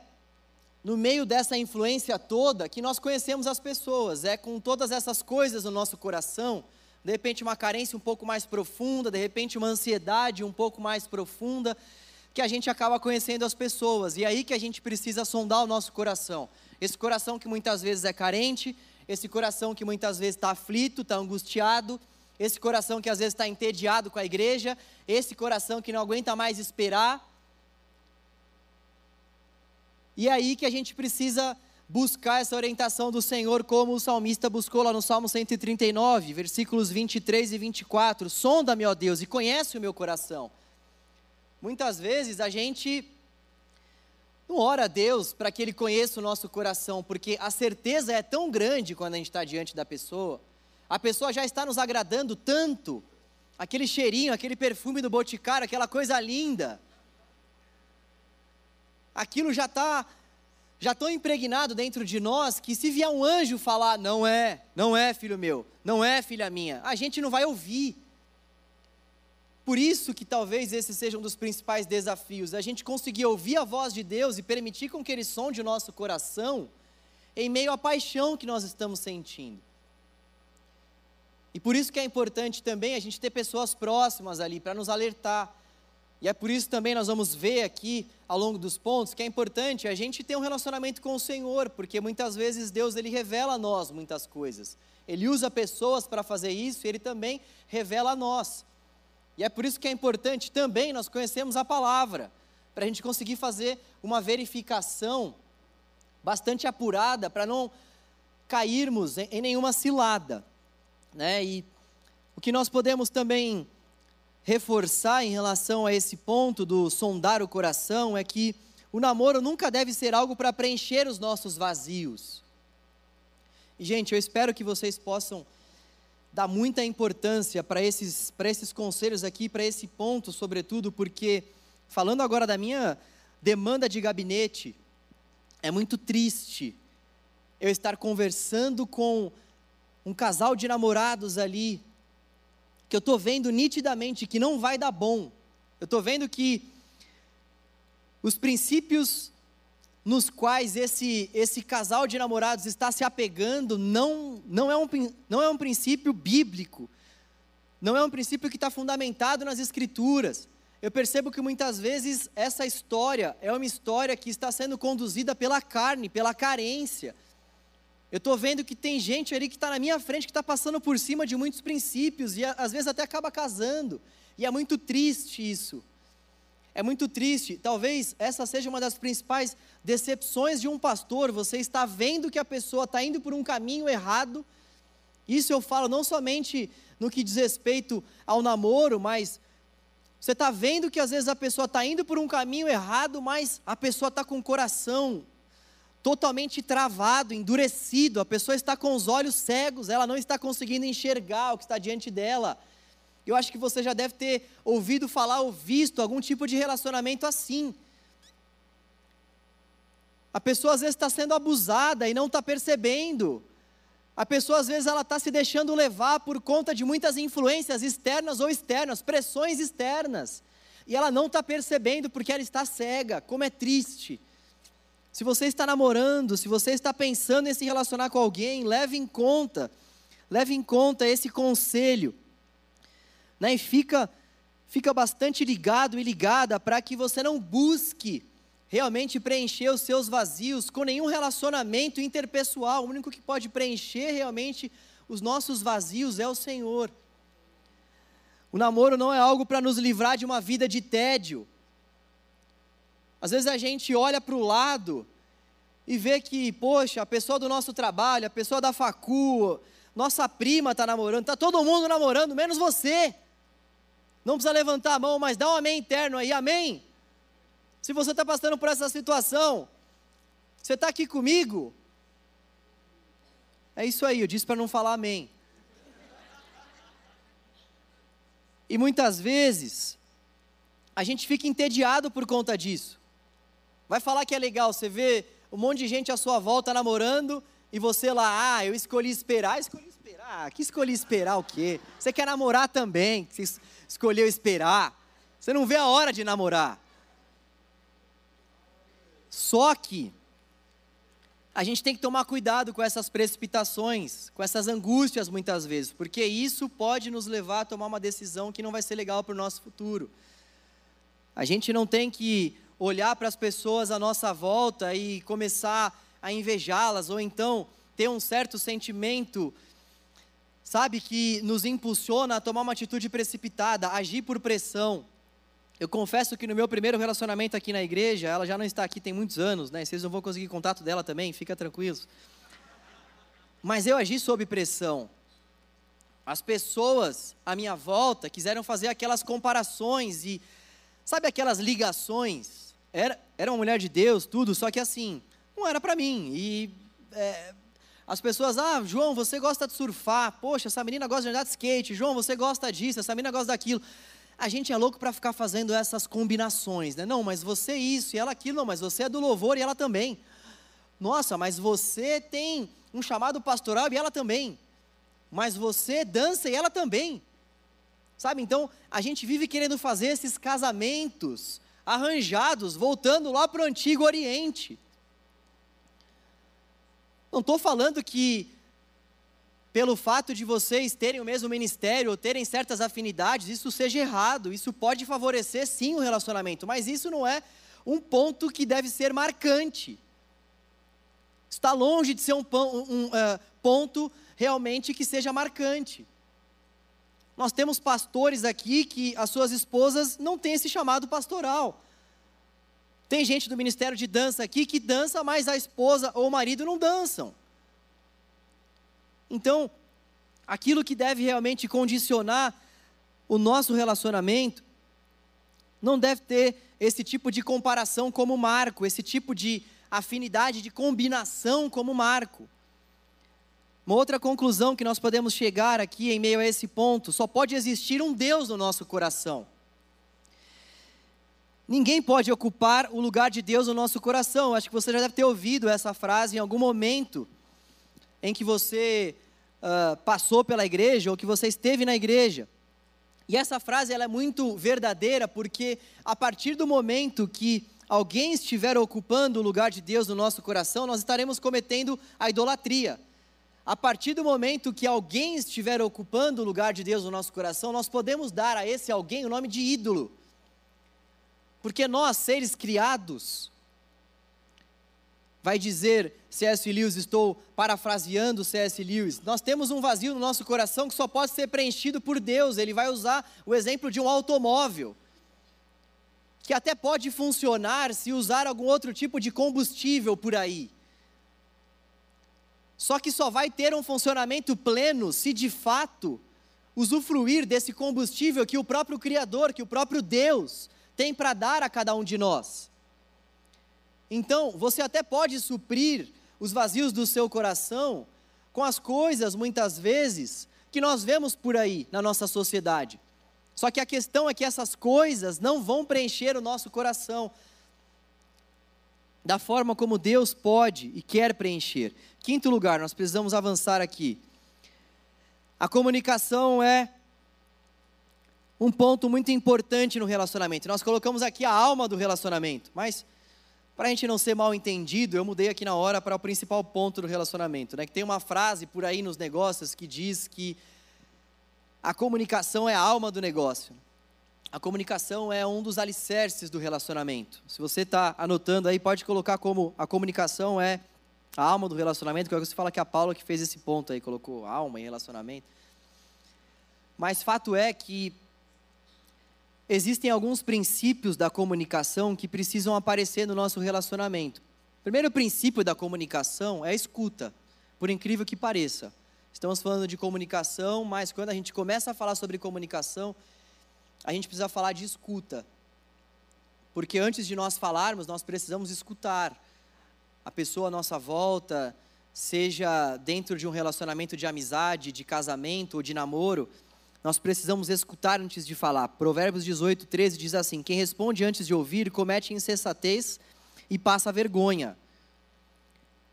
no meio dessa influência toda que nós conhecemos as pessoas, é com todas essas coisas no nosso coração, de repente uma carência um pouco mais profunda, de repente uma ansiedade um pouco mais profunda, que a gente acaba conhecendo as pessoas, e é aí que a gente precisa sondar o nosso coração. Esse coração que muitas vezes é carente, esse coração que muitas vezes está aflito, está angustiado, esse coração que às vezes está entediado com a igreja, esse coração que não aguenta mais esperar. E é aí que a gente precisa buscar essa orientação do Senhor, como o salmista buscou lá no Salmo cento e trinta e nove, versículos vinte e três e vinte e quatro. Sonda-me, ó Deus, e conhece o meu coração. Muitas vezes a gente não ora a Deus para que Ele conheça o nosso coração, porque a certeza é tão grande quando a gente está diante da pessoa, a pessoa já está nos agradando tanto, aquele cheirinho, aquele perfume do Boticário, aquela coisa linda, aquilo já está já tão impregnado dentro de nós, que se vier um anjo falar, não é, não é filho meu, não é filha minha, a gente não vai ouvir. Por isso que talvez esse seja um dos principais desafios, a gente conseguir ouvir a voz de Deus e permitir com que Ele sonde o nosso coração em meio à paixão que nós estamos sentindo. E por isso que é importante também a gente ter pessoas próximas ali para nos alertar. E é por isso também nós vamos ver aqui ao longo dos pontos que é importante a gente ter um relacionamento com o Senhor, porque muitas vezes Deus Ele revela a nós muitas coisas. Ele usa pessoas para fazer isso e Ele também revela a nós. E é por isso que é importante também nós conhecermos a palavra, para a gente conseguir fazer uma verificação bastante apurada, para não cairmos em, em nenhuma cilada, né? E o que nós podemos também reforçar em relação a esse ponto do sondar o coração, é que o namoro nunca deve ser algo para preencher os nossos vazios. E gente, eu espero que vocês possam dá muita importância para esses, para esses conselhos aqui, para esse ponto sobretudo, porque falando agora da minha demanda de gabinete, é muito triste eu estar conversando com um casal de namorados ali, que eu estou vendo nitidamente que não vai dar bom. Eu estou vendo que os princípios nos quais esse, esse casal de namorados está se apegando não, não, é um, não é um princípio bíblico, não é um princípio que está fundamentado nas Escrituras. Eu percebo que muitas vezes essa história é uma história que está sendo conduzida pela carne, pela carência. Eu estou vendo que tem gente ali que está na minha frente, que está passando por cima de muitos princípios, e às vezes até acaba casando, e é muito triste isso. É muito triste. Talvez essa seja uma das principais decepções de um pastor. Você está vendo que a pessoa está indo por um caminho errado. Isso eu falo não somente no que diz respeito ao namoro, mas você está vendo que às vezes a pessoa está indo por um caminho errado, mas a pessoa está com o coração totalmente travado, endurecido. A pessoa está com os olhos cegos, ela não está conseguindo enxergar o que está diante dela. Eu acho que você já deve ter ouvido falar ou visto algum tipo de relacionamento assim. A pessoa às vezes está sendo abusada e não está percebendo. A pessoa às vezes ela está se deixando levar por conta de muitas influências externas ou externas, pressões externas. E ela não está percebendo porque ela está cega. Como é triste. Se você está namorando, se você está pensando em se relacionar com alguém, leve em conta, leve em conta esse conselho. Né, e fica, fica bastante ligado e ligada para que você não busque realmente preencher os seus vazios com nenhum relacionamento interpessoal. O único que pode preencher realmente os nossos vazios é o Senhor. O namoro não é algo para nos livrar de uma vida de tédio. Às vezes a gente olha para o lado e vê que, poxa, a pessoa do nosso trabalho, a pessoa da facu, nossa prima está namorando, está todo mundo namorando, menos você. Não precisa levantar a mão, mas dá um amém interno aí, amém? Se você está passando por essa situação, você está aqui comigo? É isso aí, eu disse para não falar amém. E muitas vezes, a gente fica entediado por conta disso. Vai falar que é legal, você vê um monte de gente à sua volta namorando, e você lá, ah, eu escolhi esperar, escolhi esperar, ah, que escolhi esperar o quê? Você quer namorar também, você escolheu esperar, você não vê a hora de namorar. Só que a gente tem que tomar cuidado com essas precipitações, com essas angústias muitas vezes, porque isso pode nos levar a tomar uma decisão que não vai ser legal para o nosso futuro. A gente não tem que olhar para as pessoas à nossa volta e começar a invejá-las, ou então ter um certo sentimento, sabe, que nos impulsiona a tomar uma atitude precipitada, agir por pressão. Eu confesso que no meu primeiro relacionamento aqui na igreja, ela já não está aqui tem muitos anos, né? Vocês não vão conseguir contato dela também, fica tranquilos. Mas eu agi sob pressão. As pessoas à minha volta quiseram fazer aquelas comparações e, sabe, aquelas ligações. Era, era uma mulher de Deus, tudo, só que assim, não era para mim, e é, as pessoas, ah, João, você gosta de surfar, poxa, essa menina gosta de andar de skate, João, você gosta disso, essa menina gosta daquilo. A gente é louco para ficar fazendo essas combinações, né? Não, mas você isso, e ela aquilo, não, mas você é do louvor e ela também. Nossa, mas você tem um chamado pastoral e ela também. Mas você dança e ela também. Sabe, então, a gente vive querendo fazer esses casamentos arranjados, voltando lá para o Antigo Oriente. Não estou falando que, pelo fato de vocês terem o mesmo ministério, ou terem certas afinidades, isso seja errado, isso pode favorecer sim o relacionamento, mas isso não é um ponto que deve ser marcante. Está longe de ser um, um uh, ponto realmente que seja marcante. Nós temos pastores aqui que as suas esposas não têm esse chamado pastoral. Tem gente do ministério de dança aqui que dança, mas a esposa ou o marido não dançam. Então, aquilo que deve realmente condicionar o nosso relacionamento não deve ter esse tipo de comparação como marco, esse tipo de afinidade, de combinação como marco. Uma outra conclusão que nós podemos chegar aqui em meio a esse ponto: só pode existir um Deus no nosso coração. Ninguém pode ocupar o lugar de Deus no nosso coração. Acho que você já deve ter ouvido essa frase em algum momento em que você uh, passou pela igreja ou que você esteve na igreja. E essa frase ela é muito verdadeira, porque a partir do momento que alguém estiver ocupando o lugar de Deus no nosso coração, nós estaremos cometendo a idolatria. A partir do momento que alguém estiver ocupando o lugar de Deus no nosso coração, nós podemos dar a esse alguém o nome de ídolo. Porque nós, seres criados, vai dizer C S Lewis, estou parafraseando C S Lewis, nós temos um vazio no nosso coração que só pode ser preenchido por Deus. Ele vai usar o exemplo de um automóvel, que até pode funcionar se usar algum outro tipo de combustível por aí. Só que só vai ter um funcionamento pleno se de fato usufruir desse combustível que o próprio Criador, que o próprio Deus tem para dar a cada um de nós. Então, você até pode suprir os vazios do seu coração com as coisas, muitas vezes, que nós vemos por aí na nossa sociedade. Só que a questão é que essas coisas não vão preencher o nosso coração da forma como Deus pode e quer preencher. Quinto lugar, nós precisamos avançar aqui. A comunicação é um ponto muito importante no relacionamento. Nós colocamos aqui a alma do relacionamento, mas para a gente não ser mal entendido, eu mudei aqui na hora para o principal ponto do relacionamento, né? Que tem uma frase por aí nos negócios que diz que a comunicação é a alma do negócio. A comunicação é um dos alicerces do relacionamento. Se você está anotando aí, pode colocar como a comunicação é a alma do relacionamento, que é o que você fala que a Paula que fez esse ponto aí, colocou alma em relacionamento. Mas fato é que existem alguns princípios da comunicação que precisam aparecer no nosso relacionamento. O primeiro princípio da comunicação é a escuta, por incrível que pareça. Estamos falando de comunicação, mas quando a gente começa a falar sobre comunicação, a gente precisa falar de escuta, porque antes de nós falarmos, nós precisamos escutar a pessoa à nossa volta, seja dentro de um relacionamento de amizade, de casamento ou de namoro. Nós precisamos escutar antes de falar. Provérbios dezoito, treze diz assim: quem responde antes de ouvir, comete insensatez e passa vergonha.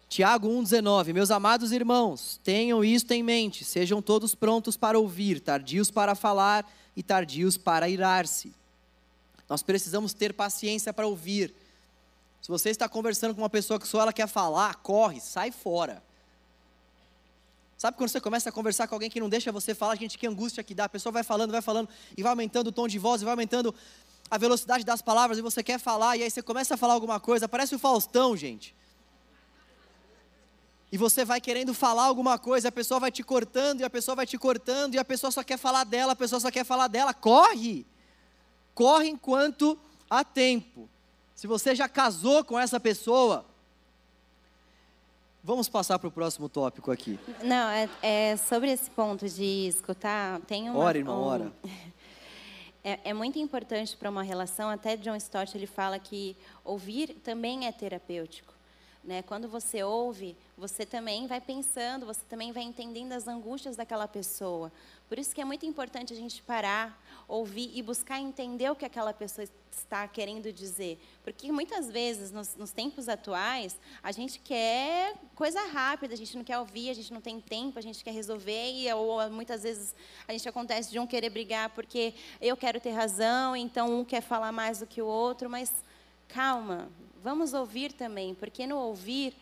Tiago um, dezenove, meus amados irmãos, tenham isto em mente, sejam todos prontos para ouvir, tardios para falar e tardios para irar-se. Nós precisamos ter paciência para ouvir. Se você está conversando com uma pessoa que só ela quer falar, corre, sai fora. Sabe quando você começa a conversar com alguém que não deixa você falar, gente, que angústia que dá. A pessoa vai falando, vai falando, e vai aumentando o tom de voz, e vai aumentando a velocidade das palavras, e você quer falar, e aí você começa a falar alguma coisa, parece o Faustão, gente. E você vai querendo falar alguma coisa, a pessoa vai te cortando, e a pessoa vai te cortando, e a pessoa só quer falar dela, a pessoa só quer falar dela. Corre! Corre enquanto há tempo. Se você já casou com essa pessoa, vamos passar para o próximo tópico aqui. Não, é, é sobre esse ponto de escutar, tem uma... Ora, irmão, um, ora. É, é muito importante para uma relação, até John Stott ele fala que ouvir também é terapêutico. Quando você ouve, você também vai pensando, você também vai entendendo as angústias daquela pessoa. Por isso que é muito importante a gente parar, ouvir e buscar entender o que aquela pessoa está querendo dizer. Porque muitas vezes, nos, nos tempos atuais, a gente quer coisa rápida, a gente não quer ouvir, a gente não tem tempo, a gente quer resolver. E, ou muitas vezes a gente acontece de um querer brigar porque eu quero ter razão, então um quer falar mais do que o outro, mas calma. Vamos ouvir também, porque no ouvir,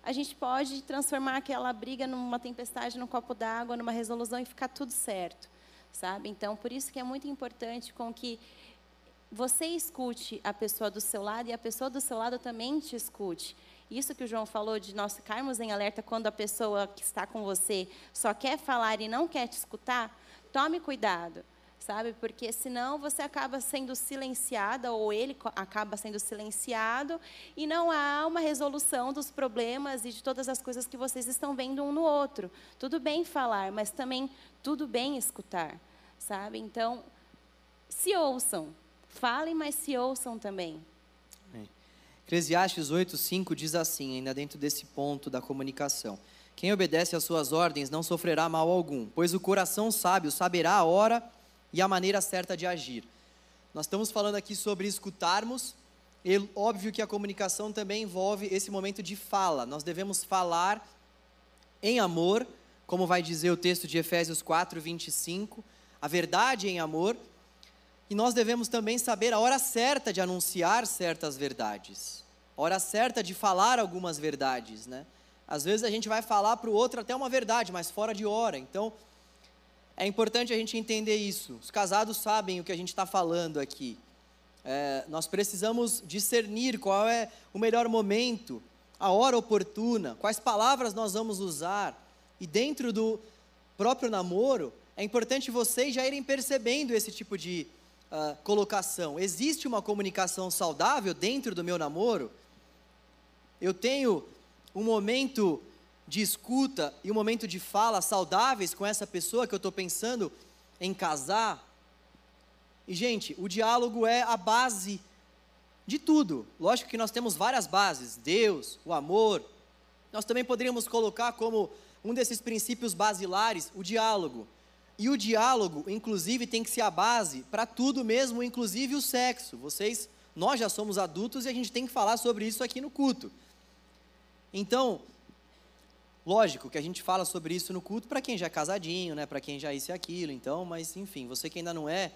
a gente pode transformar aquela briga numa tempestade, num copo d'água, numa resolução e ficar tudo certo, sabe? Então, por isso que é muito importante com que você escute a pessoa do seu lado e a pessoa do seu lado também te escute. Isso que o João falou de nós ficarmos em alerta quando a pessoa que está com você só quer falar e não quer te escutar, tome cuidado. Sabe, porque senão você acaba sendo silenciada, ou ele acaba sendo silenciado, e não há uma resolução dos problemas e de todas as coisas que vocês estão vendo um no outro. Tudo bem falar, mas também tudo bem escutar, sabe? Então, se ouçam, falem, mas se ouçam também. É. Eclesiastes oito, cinco diz assim, ainda dentro desse ponto da comunicação: quem obedece às suas ordens não sofrerá mal algum, pois o coração sábio saberá a hora e a maneira certa de agir. Nós estamos falando aqui sobre escutarmos. É óbvio que a comunicação também envolve esse momento de fala. Nós devemos falar em amor, como vai dizer o texto de Efésios quatro, vinte e cinco, a verdade em amor. E nós devemos também saber a hora certa de anunciar certas verdades, a hora certa de falar algumas verdades, né? Às vezes a gente vai falar para o outro até uma verdade, mas fora de hora. Então, é importante a gente entender isso. Os casados sabem o que a gente está falando aqui. É, nós precisamos discernir qual é o melhor momento, a hora oportuna, quais palavras nós vamos usar. E dentro do próprio namoro, é importante vocês já irem percebendo esse tipo de uh, colocação. Existe uma comunicação saudável dentro do meu namoro? Eu tenho um momento de escuta e um momento de fala saudáveis com essa pessoa que eu estou pensando em casar? E, gente, o diálogo é a base de tudo. Lógico que nós temos várias bases, Deus, o amor. Nós também poderíamos colocar como um desses princípios basilares o diálogo. E o diálogo, inclusive, tem que ser a base para tudo mesmo, inclusive o sexo. Vocês, nós já somos adultos e a gente tem que falar sobre isso aqui no culto. Então, lógico que a gente fala sobre isso no culto para quem já é casadinho, né? Para quem já é isso e aquilo, então, mas enfim, você que ainda não é,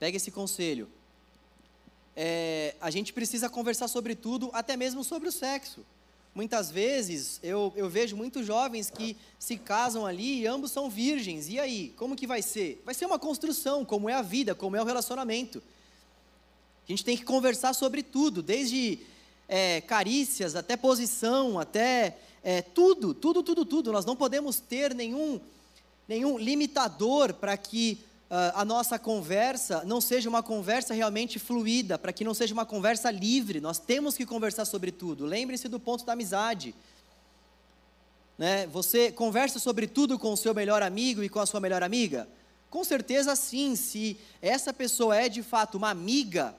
pega esse conselho. É, a gente precisa conversar sobre tudo, até mesmo sobre o sexo. Muitas vezes, eu, eu vejo muitos jovens que se casam ali e ambos são virgens. E aí, como que vai ser? Vai ser uma construção, como é a vida, como é o relacionamento. A gente tem que conversar sobre tudo, desde... É, carícias, até posição, até é, tudo, tudo, tudo, tudo. Nós não podemos ter nenhum, nenhum limitador para que uh, a nossa conversa não seja uma conversa realmente fluida, para que não seja uma conversa livre. Nós temos que conversar sobre tudo. Lembre-se do ponto da amizade, né? Você conversa sobre tudo com o seu melhor amigo e com a sua melhor amiga? Com certeza sim, se essa pessoa é de fato uma amiga.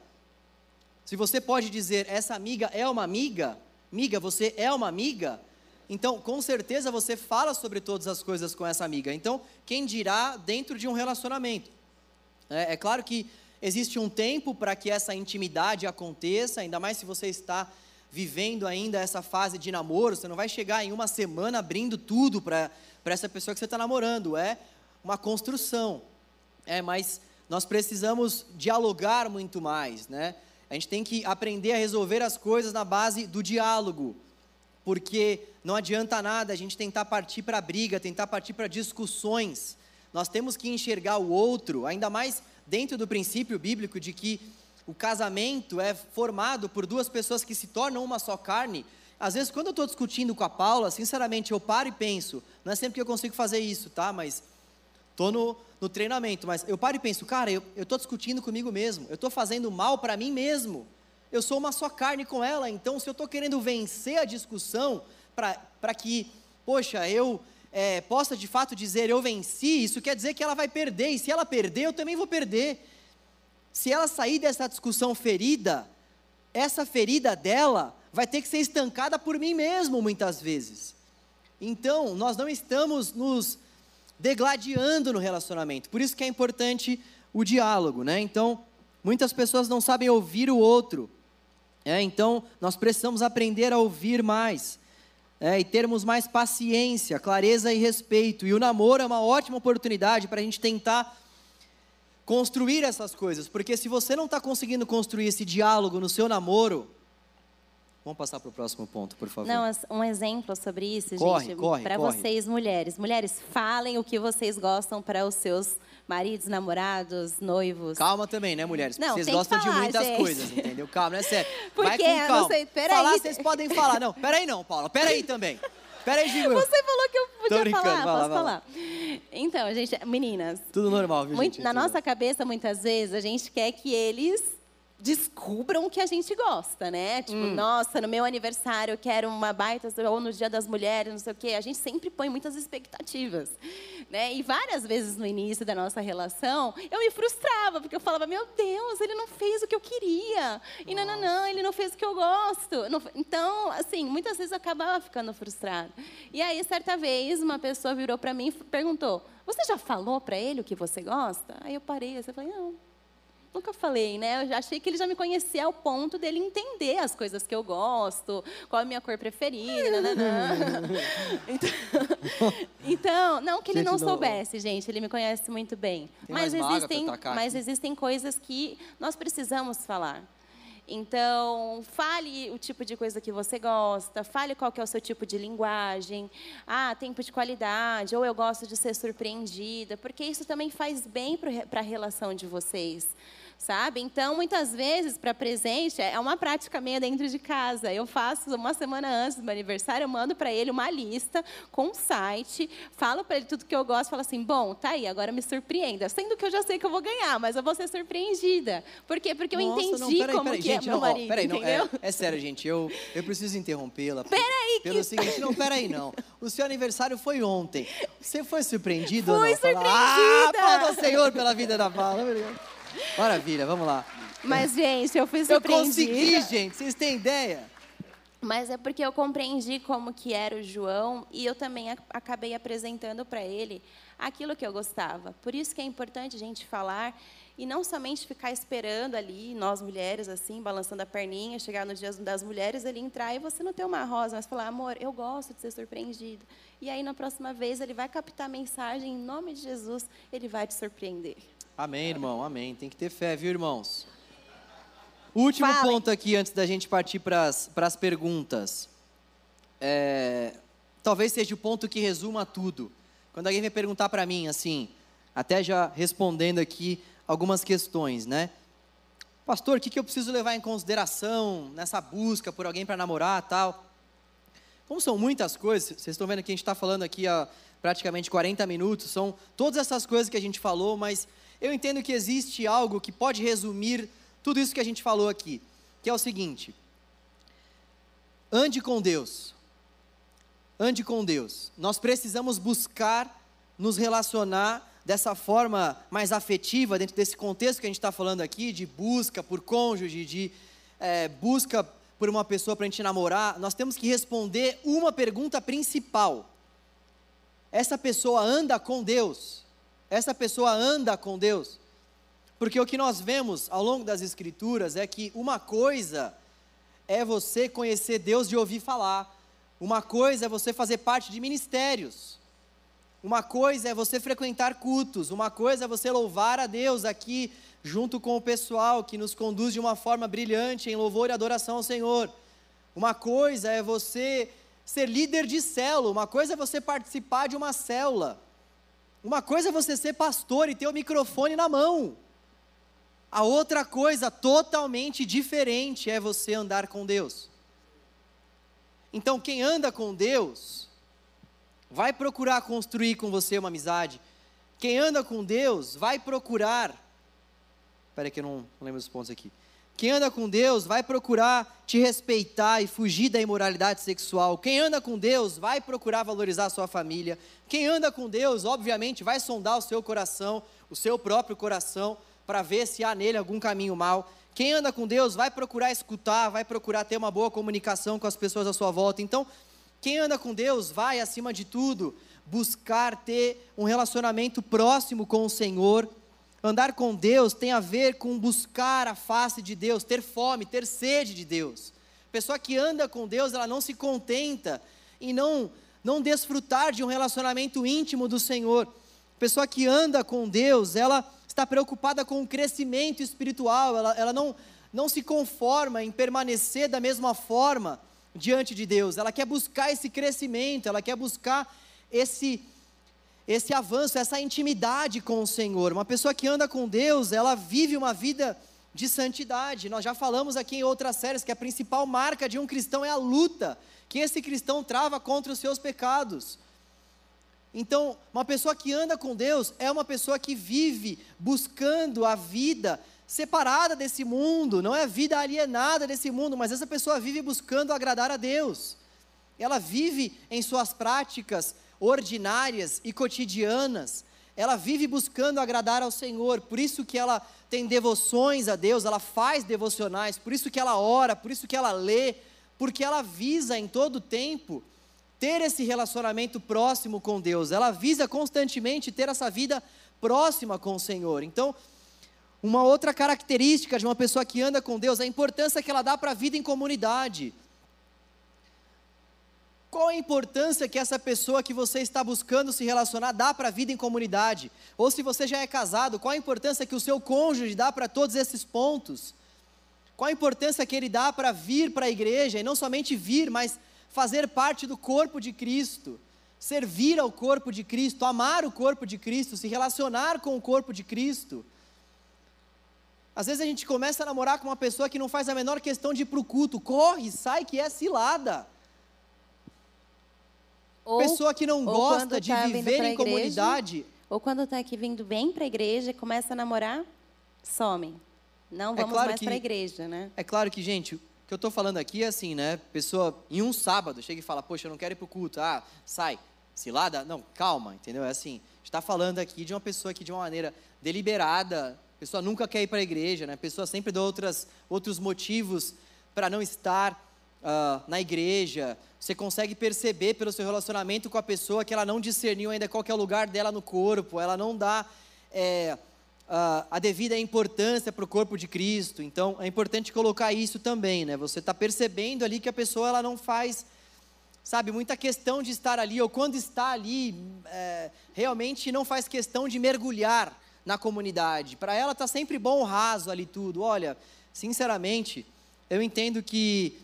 Se você pode dizer, essa amiga é uma amiga, amiga, você é uma amiga, então, com certeza, você fala sobre todas as coisas com essa amiga. Então, quem dirá dentro de um relacionamento? É, é claro que existe um tempo para que essa intimidade aconteça, ainda mais se você está vivendo ainda essa fase de namoro, você não vai chegar em uma semana abrindo tudo para para essa pessoa que você está namorando, é uma construção. É, mas nós precisamos dialogar muito mais, né? A gente tem que aprender a resolver as coisas na base do diálogo, porque não adianta nada a gente tentar partir para a briga, tentar partir para discussões. Nós temos que enxergar o outro, ainda mais dentro do princípio bíblico de que o casamento é formado por duas pessoas que se tornam uma só carne. Às vezes, quando eu estou discutindo com a Paula, sinceramente, eu paro e penso, não é sempre que eu consigo fazer isso, tá? Mas... Estou no, no treinamento, mas eu paro e penso, cara, eu estou discutindo comigo mesmo, eu estou fazendo mal para mim mesmo, eu sou uma só carne com ela, então se eu estou querendo vencer a discussão, para que, poxa, eu é, possa de fato dizer, eu venci, isso quer dizer que ela vai perder, e se ela perder, eu também vou perder. Se ela sair dessa discussão ferida, essa ferida dela vai ter que ser estancada por mim mesmo, muitas vezes. Então, nós não estamos nos... degladiando no relacionamento, por isso que é importante o diálogo, né? Então, muitas pessoas não sabem ouvir o outro, é? Então nós precisamos aprender a ouvir mais, é? E termos mais paciência, clareza e respeito, e o namoro é uma ótima oportunidade para a gente tentar construir essas coisas, porque se você não está conseguindo construir esse diálogo no seu namoro, vamos passar para o próximo ponto, por favor. Não, um exemplo sobre isso, corre, gente, para vocês mulheres. Mulheres, falem o que vocês gostam para os seus maridos, namorados, noivos. Calma também, né, mulheres? Não, vocês gostam falar, de muitas gente. coisas, entendeu? Calma, não é sério. Porque, vai com calma. Não sei, peraí. Falar, vocês podem falar. Não, peraí não, Paula, peraí também. Peraí, Gil. Você falou que eu podia falar, posso falar. Então, gente, meninas. Tudo normal, viu, muito, gente? Na nossa cabeça, muitas vezes, a gente quer que eles... descubram o que a gente gosta, né? Tipo, hum. nossa, no meu aniversário eu quero uma baita, ou no Dia das Mulheres, não sei o quê. A gente sempre põe muitas expectativas, né? E várias vezes no início da nossa relação, eu me frustrava, porque eu falava, meu Deus, ele não fez o que eu queria. E nossa. não, não, não, ele não fez o que eu gosto. Então, assim, muitas vezes eu acabava ficando frustrada. E aí, certa vez, uma pessoa virou para mim e perguntou, você já falou para ele o que você gosta? Aí eu parei, eu falei, não. Nunca falei, né? Eu já achei que ele já me conhecia ao ponto dele entender as coisas que eu gosto, qual é a minha cor preferida, nananã. Então, então, não que ele gente, não soubesse, não... gente, ele me conhece muito bem. Mas existem, mas existem coisas que nós precisamos falar. Então, fale o tipo de coisa que você gosta, fale qual que é o seu tipo de linguagem. Ah, tempo de qualidade, ou eu gosto de ser surpreendida, porque isso também faz bem para a relação de vocês, sabe? Então, muitas vezes, para presente, é uma prática meia dentro de casa. Eu faço, uma semana antes do meu aniversário, eu mando para ele uma lista com um site, falo para ele tudo que eu gosto, falo assim, bom, tá aí, agora me surpreenda. Sendo que eu já sei que eu vou ganhar, mas eu vou ser surpreendida. Por quê? Porque eu Nossa, entendi não, peraí, como peraí, que gente, é meu marido, ó, peraí, não, é, é sério, gente, eu, eu preciso interrompê-la. Peraí. Pelo que... seguinte, não, peraí, não. O seu aniversário foi ontem. Você foi surpreendida ou não? Fui surpreendida. Ah, aplauda ao Senhor pela vida da Paula. Obrigado. Maravilha, vamos lá. Mas, gente, eu fui surpreendida. Eu consegui, gente, vocês têm ideia? Mas é porque eu compreendi como que era o João e eu também acabei apresentando para ele aquilo que eu gostava. Por isso que é importante a gente falar e não somente ficar esperando ali, nós mulheres, assim, balançando a perninha, chegar no dia das mulheres, ele entrar e você não ter uma rosa, mas falar, amor, eu gosto de ser surpreendido. E aí, na próxima vez, ele vai captar a mensagem, em nome de Jesus, ele vai te surpreender. Amém, irmão, amém. Tem que ter fé, viu, irmãos? Último Fala. ponto aqui, antes da gente partir para as perguntas. É, talvez seja o ponto que resuma tudo. Quando alguém vem perguntar para mim, assim, até já respondendo aqui algumas questões, né? Pastor, o que, que eu preciso levar em consideração nessa busca por alguém para namorar e tal? Como são muitas coisas, vocês estão vendo que a gente está falando aqui há praticamente quarenta minutos, são todas essas coisas que a gente falou, mas... eu entendo que existe algo que pode resumir tudo isso que a gente falou aqui, que é o seguinte: ande com Deus, ande com Deus. Nós precisamos buscar nos relacionar dessa forma mais afetiva, dentro desse contexto que a gente está falando aqui, de busca por cônjuge, de é, busca por uma pessoa para a gente namorar. Nós temos que responder uma pergunta principal: essa pessoa anda com Deus? Essa pessoa anda com Deus? Porque o que nós vemos ao longo das Escrituras é que uma coisa é você conhecer Deus de ouvir falar, uma coisa é você fazer parte de ministérios, uma coisa é você frequentar cultos, uma coisa é você louvar a Deus aqui junto com o pessoal que nos conduz de uma forma brilhante em louvor e adoração ao Senhor, uma coisa é você ser líder de célula, uma coisa é você participar de uma célula. Uma coisa é você ser pastor e ter o microfone na mão. A outra coisa totalmente diferente é você andar com Deus. Então, quem anda com Deus vai procurar construir com você uma amizade. Quem anda com Deus vai procurar... Peraí que eu não, não lembro dos pontos aqui. Quem anda com Deus vai procurar te respeitar e fugir da imoralidade sexual. Quem anda com Deus vai procurar valorizar a sua família. Quem anda com Deus, obviamente, vai sondar o seu coração, o seu próprio coração, para ver se há nele algum caminho mal. Quem anda com Deus vai procurar escutar, vai procurar ter uma boa comunicação com as pessoas à sua volta. Então, quem anda com Deus vai, acima de tudo, buscar ter um relacionamento próximo com o Senhor. Andar com Deus tem a ver com buscar a face de Deus, ter fome, ter sede de Deus. A pessoa que anda com Deus, ela não se contenta em não, não desfrutar de um relacionamento íntimo do Senhor. A pessoa que anda com Deus, ela está preocupada com o crescimento espiritual, ela, ela não, não se conforma em permanecer da mesma forma diante de Deus. Ela quer buscar esse crescimento, ela quer buscar esse esse avanço, essa intimidade com o Senhor. Uma pessoa que anda com Deus, ela vive uma vida de santidade. Nós já falamos aqui em outras séries que a principal marca de um cristão é a luta que esse cristão trava contra os seus pecados. Então, uma pessoa que anda com Deus é uma pessoa que vive buscando a vida separada desse mundo, não é a vida alienada desse mundo, mas essa pessoa vive buscando agradar a Deus. Ela vive em suas práticas ordinárias e cotidianas, ela vive buscando agradar ao Senhor, por isso que ela tem devoções a Deus, ela faz devocionais, por isso que ela ora, por isso que ela lê, porque ela visa em todo tempo ter esse relacionamento próximo com Deus, ela visa constantemente ter essa vida próxima com o Senhor. Então, Uma outra característica de uma pessoa que anda com Deus é a importância que ela dá para a vida em comunidade. Qual a importância que essa pessoa que você está buscando se relacionar dá para a vida em comunidade? Ou se você já é casado, qual a importância que o seu cônjuge dá para todos esses pontos? Qual a importância que ele dá para vir para a igreja, e não somente vir, mas fazer parte do corpo de Cristo, servir ao corpo de Cristo, amar o corpo de Cristo, se relacionar com o corpo de Cristo? Às vezes a gente começa a namorar com uma pessoa que não faz a menor questão de ir para o culto, corre, sai que é cilada. Ou, pessoa que não gosta de tá viver em igreja, comunidade. Ou quando está aqui vindo bem para a igreja e começa a namorar, some. Não vamos é claro mais para a igreja, né? É claro que, gente, o que eu estou falando aqui é assim, né? Pessoa, em um sábado, chega e fala, poxa, eu não quero ir para o culto. Ah, sai. Cilada? Não, calma, entendeu? É assim, a gente está falando aqui de uma pessoa que de uma maneira deliberada, a pessoa nunca quer ir para a igreja, né? A pessoa sempre dá outras, outros motivos para não estar Uh, na igreja. Você consegue perceber pelo seu relacionamento com a pessoa que ela não discerniu ainda qual que é o lugar dela no corpo, ela não dá é, uh, a devida importância para o corpo de Cristo. Então é importante colocar isso também, né? Você está percebendo ali que a pessoa ela não faz, sabe, muita questão de estar ali, ou quando está ali é, realmente não faz questão de mergulhar na comunidade. Para ela está sempre bom raso ali tudo. Olha, sinceramente, eu entendo que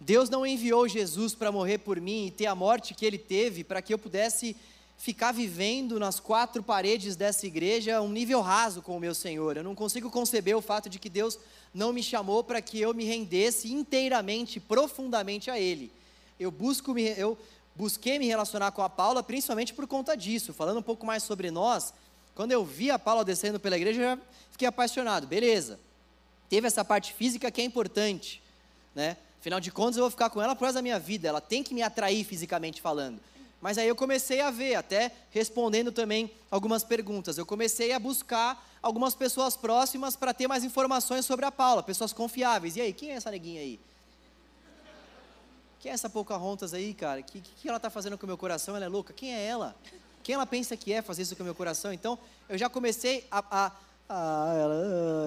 Deus não enviou Jesus para morrer por mim e ter a morte que ele teve para que eu pudesse ficar vivendo nas quatro paredes dessa igreja um nível raso com o meu Senhor. Eu não consigo conceber o fato de que Deus não me chamou para que eu me rendesse inteiramente, profundamente a Ele. Eu, busco me, eu busquei me relacionar com a Paula principalmente por conta disso. Falando um pouco mais sobre nós, quando eu vi a Paula descendo pela igreja, eu já fiquei apaixonado. Beleza, teve essa parte física que é importante, né? Afinal de contas, eu vou ficar com ela por causa da minha vida. Ela tem que me atrair fisicamente falando. Mas aí eu comecei a ver, até respondendo também algumas perguntas. Eu comecei a buscar algumas pessoas próximas para ter mais informações sobre a Paula. Pessoas confiáveis. E aí, quem é essa neguinha aí? Quem é essa Pocahontas aí, cara? O que, que ela está fazendo com o meu coração? Ela é louca? Quem é ela? Quem ela pensa que é fazer isso com o meu coração? Então, eu já comecei a... Ah,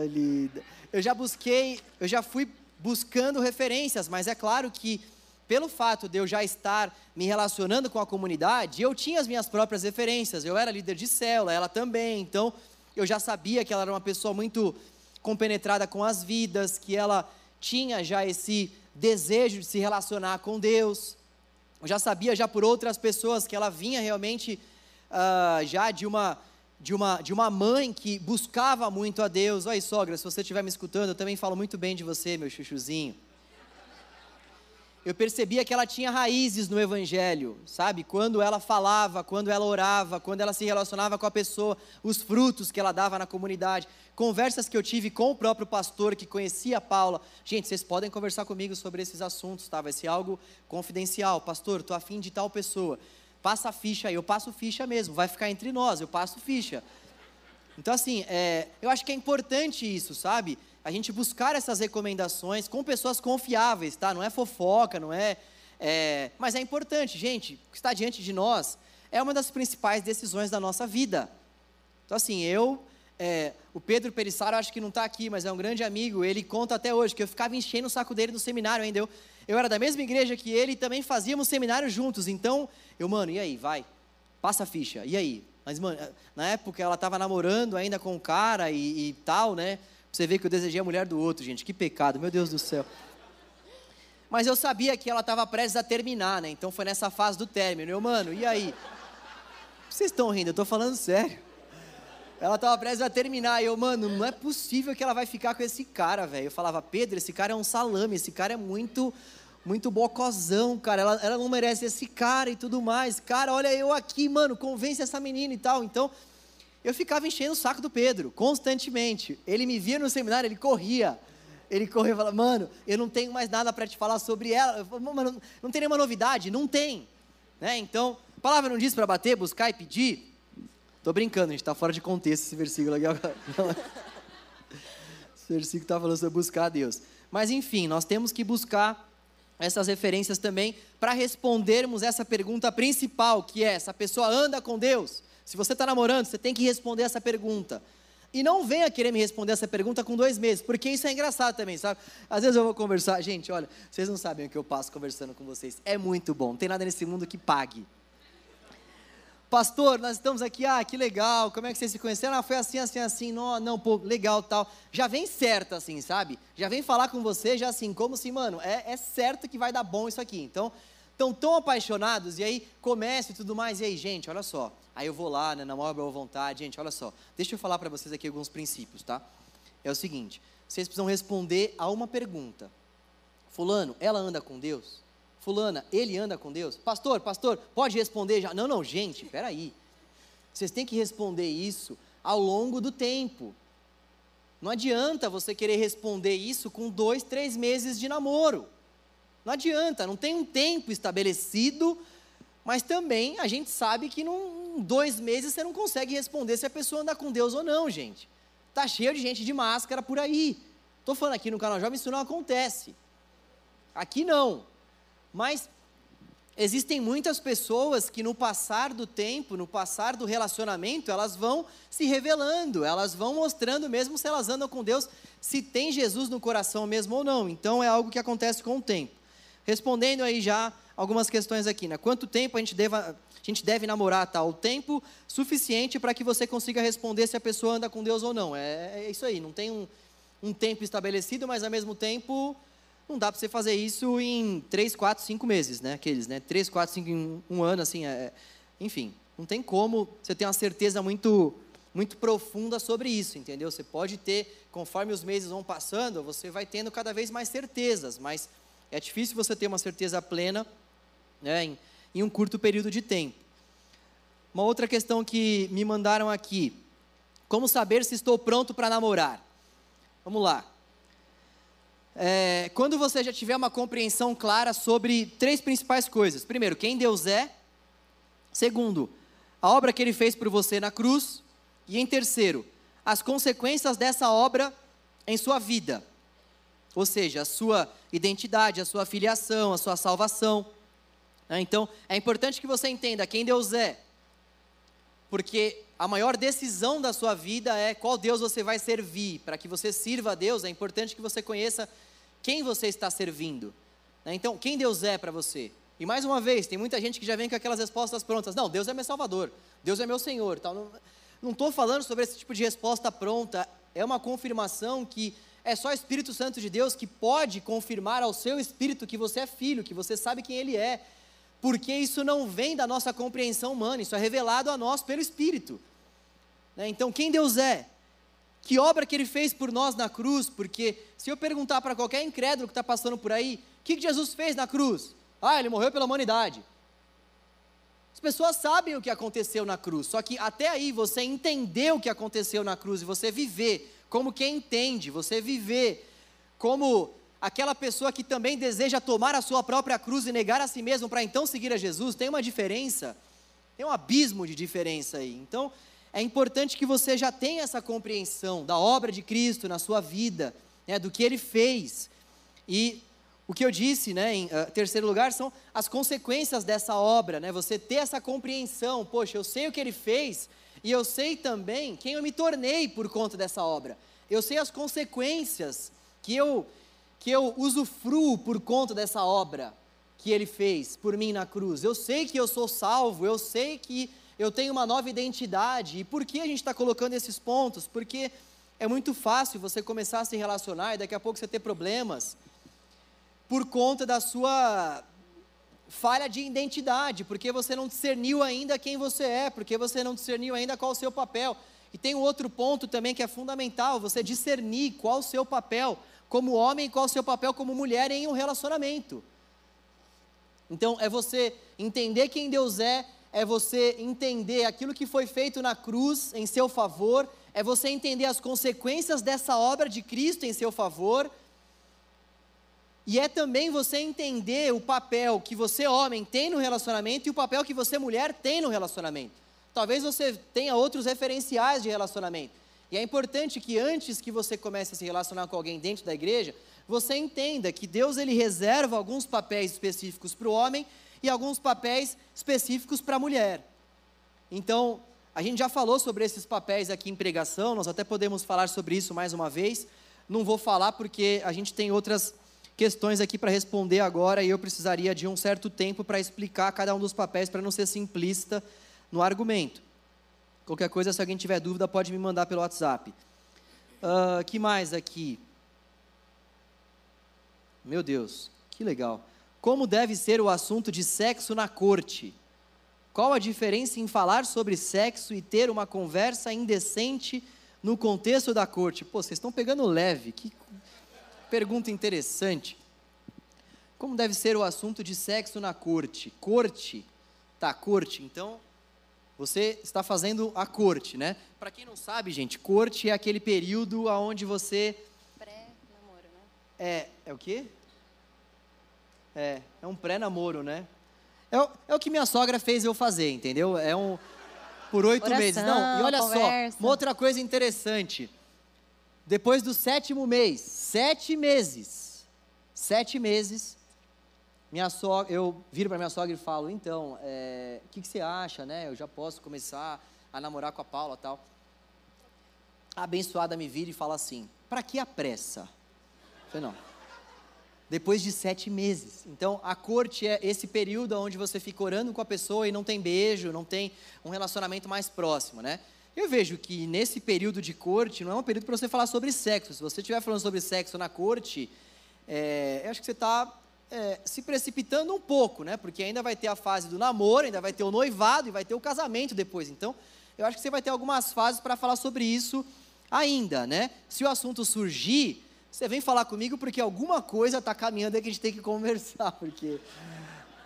ela... linda. Eu já busquei... Eu já fui... buscando referências, mas é claro que pelo fato de eu já estar me relacionando com a comunidade, eu tinha as minhas próprias referências, eu era líder de célula, ela também, então eu já sabia que ela era uma pessoa muito compenetrada com as vidas, que ela tinha já esse desejo de se relacionar com Deus. Eu já sabia já por outras pessoas que ela vinha realmente uh, já de uma... De uma, de uma mãe que buscava muito a Deus. Olha aí, sogra, se você estiver me escutando, eu também falo muito bem de você, meu chuchuzinho. Eu percebia que ela tinha raízes no Evangelho, sabe? Quando ela falava, quando ela orava, quando ela se relacionava com a pessoa, os frutos que ela dava na comunidade. Conversas que eu tive com o próprio pastor que conhecia a Paula. Gente, vocês podem conversar comigo sobre esses assuntos, tá? Vai ser algo confidencial. Pastor, tô afim de tal pessoa. Passa a ficha aí, eu passo ficha mesmo, vai ficar entre nós, eu passo ficha. Então assim, é, eu acho que é importante isso, sabe? A gente buscar essas recomendações com pessoas confiáveis, tá? Não é fofoca, não é... é mas é importante, gente, o que está diante de nós é uma das principais decisões da nossa vida. Então assim, eu... É, o Pedro Perissaro, acho que não está aqui, mas é um grande amigo, ele conta até hoje que eu ficava enchendo o saco dele no seminário ainda, eu, eu era da mesma igreja que ele e também fazíamos seminário juntos, então eu, mano, e aí, vai, passa a ficha, e aí? Mas mano, na época ela estava namorando ainda com o cara e, e tal, né, você vê que eu desejei a mulher do outro, gente, que pecado, meu Deus do céu. Mas eu sabia que ela estava prestes a terminar, né, então foi nessa fase do término, eu, mano, e aí? Vocês estão rindo, eu estou falando sério. Ela estava prestes a terminar, e eu, mano, não é possível que ela vai ficar com esse cara, velho. Eu falava, Pedro, esse cara é um salame, esse cara é muito, muito bocozão, cara. Ela, ela não merece esse cara e tudo mais. Cara, olha eu aqui, mano, convence essa menina e tal. Então, eu ficava enchendo o saco do Pedro, constantemente. Ele me via no seminário, ele corria. Ele corria e falava, mano, eu não tenho mais nada para te falar sobre ela. Eu falava, mano, não tem nenhuma novidade? Não tem. Né? Então, a palavra não diz para bater, buscar e pedir? Tô brincando, a gente tá fora de contexto esse versículo aqui agora. Esse versículo está falando sobre buscar a Deus. Mas enfim, nós temos que buscar essas referências também para respondermos essa pergunta principal, que é, essa pessoa anda com Deus? Se você está namorando, você tem que responder essa pergunta. E não venha querer me responder essa pergunta com dois meses, porque isso é engraçado também, sabe? Às vezes eu vou conversar, gente, olha, vocês não sabem o que eu passo conversando com vocês, é muito bom, não tem nada nesse mundo que pague. Pastor, nós estamos aqui, ah, que legal, como é que vocês se conheceram? Ah, foi assim, assim, assim, não, não, pô, legal, tal. Já vem certo assim, sabe? Já vem falar com você, já assim, como assim, mano, é, é certo que vai dar bom isso aqui, então... Estão tão apaixonados, e aí começa e tudo mais, e aí, gente, olha só, aí eu vou lá, né, na maior boa vontade, gente, olha só, deixa eu falar para vocês aqui alguns princípios, tá? É o seguinte, vocês precisam responder a uma pergunta. Fulano, ela anda com Deus? Fulana, ele anda com Deus? Pastor, pastor, pode responder já? Não, não, gente, peraí. Vocês têm que responder isso ao longo do tempo. Não adianta você querer responder isso com dois, três meses de namoro. Não adianta, não tem um tempo estabelecido, mas também a gente sabe que em dois meses você não consegue responder se a pessoa anda com Deus ou não, gente. Tá cheio de gente de máscara por aí. Estou falando aqui no Canal Jovem, isso não acontece. Aqui não. Mas existem muitas pessoas que no passar do tempo, no passar do relacionamento, elas vão se revelando, elas vão mostrando mesmo se elas andam com Deus, se tem Jesus no coração mesmo ou não. Então é algo que acontece com o tempo. Respondendo aí já algumas questões aqui, né? Quanto tempo a gente, deva, a gente deve namorar, tá? O tempo suficiente para que você consiga responder se a pessoa anda com Deus ou não. É, é isso aí, não tem um, um tempo estabelecido, mas ao mesmo tempo não dá para você fazer isso em três, quatro, cinco meses, né? Aqueles, né? três, quatro, cinco, um, um ano, assim, é, enfim. Não tem como você ter uma certeza muito, muito profunda sobre isso, entendeu? Você pode ter, conforme os meses vão passando, você vai tendo cada vez mais certezas, mas... É difícil você ter uma certeza plena, né, em, em um curto período de tempo. Uma outra questão que me mandaram aqui. Como saber se estou pronto para namorar? Vamos lá. É, quando você já tiver uma compreensão clara sobre três principais coisas. Primeiro, quem Deus é. Segundo, a obra que Ele fez por você na cruz. E em terceiro, as consequências dessa obra em sua vida. Ou seja, a sua identidade, a sua filiação, a sua salvação. Então, é importante que você entenda quem Deus é. Porque a maior decisão da sua vida é qual Deus você vai servir. Para que você sirva a Deus, é importante que você conheça quem você está servindo. Então, quem Deus é para você? E mais uma vez, tem muita gente que já vem com aquelas respostas prontas. Não, Deus é meu Salvador, Deus é meu Senhor. Tal. Não estou falando sobre esse tipo de resposta pronta. É uma confirmação que... É só o Espírito Santo de Deus que pode confirmar ao seu espírito que você é filho, que você sabe quem Ele é. Porque isso não vem da nossa compreensão humana, isso é revelado a nós pelo Espírito. Né? Então, quem Deus é? Que obra que Ele fez por nós na cruz? Porque se eu perguntar para qualquer incrédulo que está passando por aí, o que Jesus fez na cruz? Ah, Ele morreu pela humanidade. As pessoas sabem o que aconteceu na cruz, só que até aí você entender o que aconteceu na cruz e você viver... Como quem entende, você viver como aquela pessoa que também deseja tomar a sua própria cruz e negar a si mesmo para então seguir a Jesus, tem uma diferença, tem um abismo de diferença aí. Então, é importante que você já tenha essa compreensão da obra de Cristo na sua vida, né, do que Ele fez. E o que eu disse, né, em uh, terceiro lugar, são as consequências dessa obra, né, você ter essa compreensão, poxa, eu sei o que Ele fez... E eu sei também quem eu me tornei por conta dessa obra. Eu sei as consequências que eu, que eu usufruo por conta dessa obra que Ele fez por mim na cruz. Eu sei que eu sou salvo, eu sei que eu tenho uma nova identidade. E por que a gente está colocando esses pontos? Porque é muito fácil você começar a se relacionar e daqui a pouco você ter problemas por conta da sua... falha de identidade, porque você não discerniu ainda quem você é, porque você não discerniu ainda qual o seu papel. E tem um outro ponto também que é fundamental, você discernir qual o seu papel como homem, qual o seu papel como mulher em um relacionamento. Então, é você entender quem Deus é, é você entender aquilo que foi feito na cruz em seu favor, é você entender as consequências dessa obra de Cristo em seu favor... E é também você entender o papel que você, homem, tem no relacionamento e o papel que você, mulher, tem no relacionamento. Talvez você tenha outros referenciais de relacionamento. E é importante que antes que você comece a se relacionar com alguém dentro da igreja, você entenda que Deus ele reserva alguns papéis específicos para o homem e alguns papéis específicos para a mulher. Então, A gente já falou sobre esses papéis aqui em pregação, nós até podemos falar sobre isso mais uma vez. Não vou falar porque a gente tem outras questões aqui para responder agora e eu precisaria de um certo tempo para explicar cada um dos papéis para não ser simplista no argumento. Qualquer coisa, se alguém tiver dúvida, pode me mandar pelo WhatsApp. Uh, que mais aqui? Meu Deus, que legal. Como deve ser o assunto de sexo na corte? Qual a diferença em falar sobre sexo e ter uma conversa indecente no contexto da corte? Pô, vocês estão pegando leve, que pergunta interessante. Como deve ser o assunto de sexo na corte? Corte, tá, corte, então... Você está fazendo a corte, né? Para quem não sabe, gente, corte é aquele período onde você... Pré-namoro, né? É, é o quê? É, é um pré-namoro, né? É o, é o que minha sogra fez eu fazer, entendeu? É um... Por oito Oração, meses. Não, e olha conversa. Só, uma outra coisa interessante. Depois do sétimo mês, sete meses, sete meses... Minha sogra, eu viro para minha sogra e falo, então, é, o que, que você acha, né? Eu já posso começar a namorar com a Paula e tal. A abençoada me vira e fala assim, para que a pressa? Eu falei, não. Depois de sete meses. Então, a corte é esse período onde você fica orando com a pessoa e não tem beijo, não tem um relacionamento mais próximo, né? Eu vejo que nesse período de corte, não é um período para você falar sobre sexo. Se você estiver falando sobre sexo na corte, é, eu acho que você está... É, se precipitando um pouco, né? Porque ainda vai ter a fase do namoro, ainda vai ter o noivado e vai ter o casamento depois. Então, eu acho que você vai ter algumas fases para falar sobre isso ainda, né? Se o assunto surgir, você vem falar comigo porque alguma coisa está caminhando aí que a gente tem que conversar, porque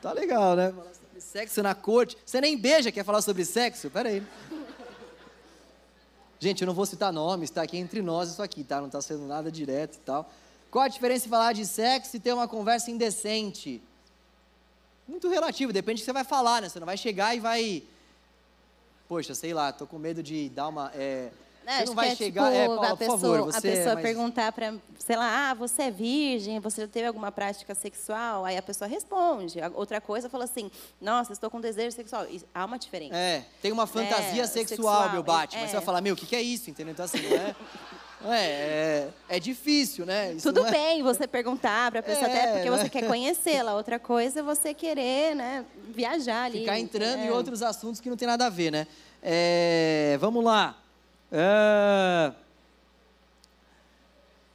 tá legal, né? Falar sobre sexo na corte. Você nem beija, quer falar sobre sexo? Pera aí. Gente, eu não vou citar nomes, tá? Aqui entre nós isso aqui, tá? Não tá sendo nada direto e tal. Qual a diferença em falar de sexo e ter uma conversa indecente? Muito relativo, depende do que você vai falar, né? Você não vai chegar e vai... Poxa, sei lá, tô com medo de dar uma... É... Não, você não vai é, chegar... Tipo, é, Paula, a pessoa, por favor, você... A pessoa é mais... perguntar para, sei lá, ah, você é virgem, você já teve alguma prática sexual? Aí a pessoa responde. Outra coisa, fala assim, nossa, estou com desejo sexual. E há uma diferença. É, tem uma fantasia é, sexual, sexual, meu bate. É, mas você vai falar, meu, o que, que é isso? Entendeu? Então assim, né? É, é, é difícil, né? Isso Tudo é... bem você perguntar para a pessoa, é, até porque né? Você quer conhecê-la. Outra coisa é você querer, né, viajar ali. Ficar entrando é. em outros assuntos que não tem nada a ver, né? É, vamos lá. É...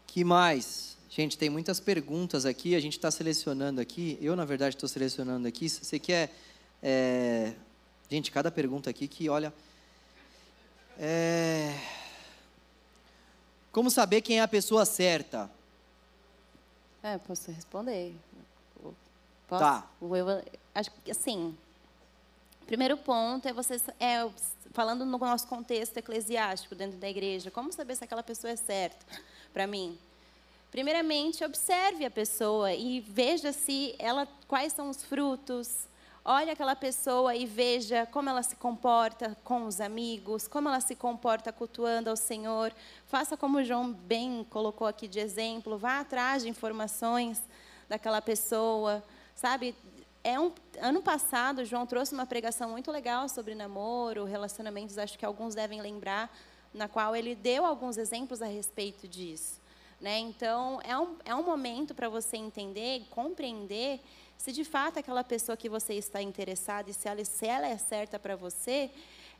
Que mais? Gente, tem muitas perguntas aqui. A gente está selecionando aqui. Eu, na verdade, estou selecionando aqui. Você quer... É... Gente, cada pergunta aqui que, olha... É... Como saber quem é a pessoa certa? É, posso responder. Posso? Tá. Eu, acho que, assim, primeiro ponto é você, é, falando no nosso contexto eclesiástico, dentro da igreja, como saber se aquela pessoa é certa para mim? Primeiramente, observe a pessoa e veja se ela, quais são os frutos. Olha aquela pessoa e veja como ela se comporta com os amigos, como ela se comporta cultuando ao Senhor. Faça como o João bem colocou aqui de exemplo, vá atrás de informações daquela pessoa, sabe? É um, ano passado, o João trouxe uma pregação muito legal sobre namoro, relacionamentos, acho que alguns devem lembrar, na qual ele deu alguns exemplos a respeito disso, né? Então, é um, é um momento para você entender, compreender se de fato aquela pessoa que você está interessada e se ela, se ela é certa para você,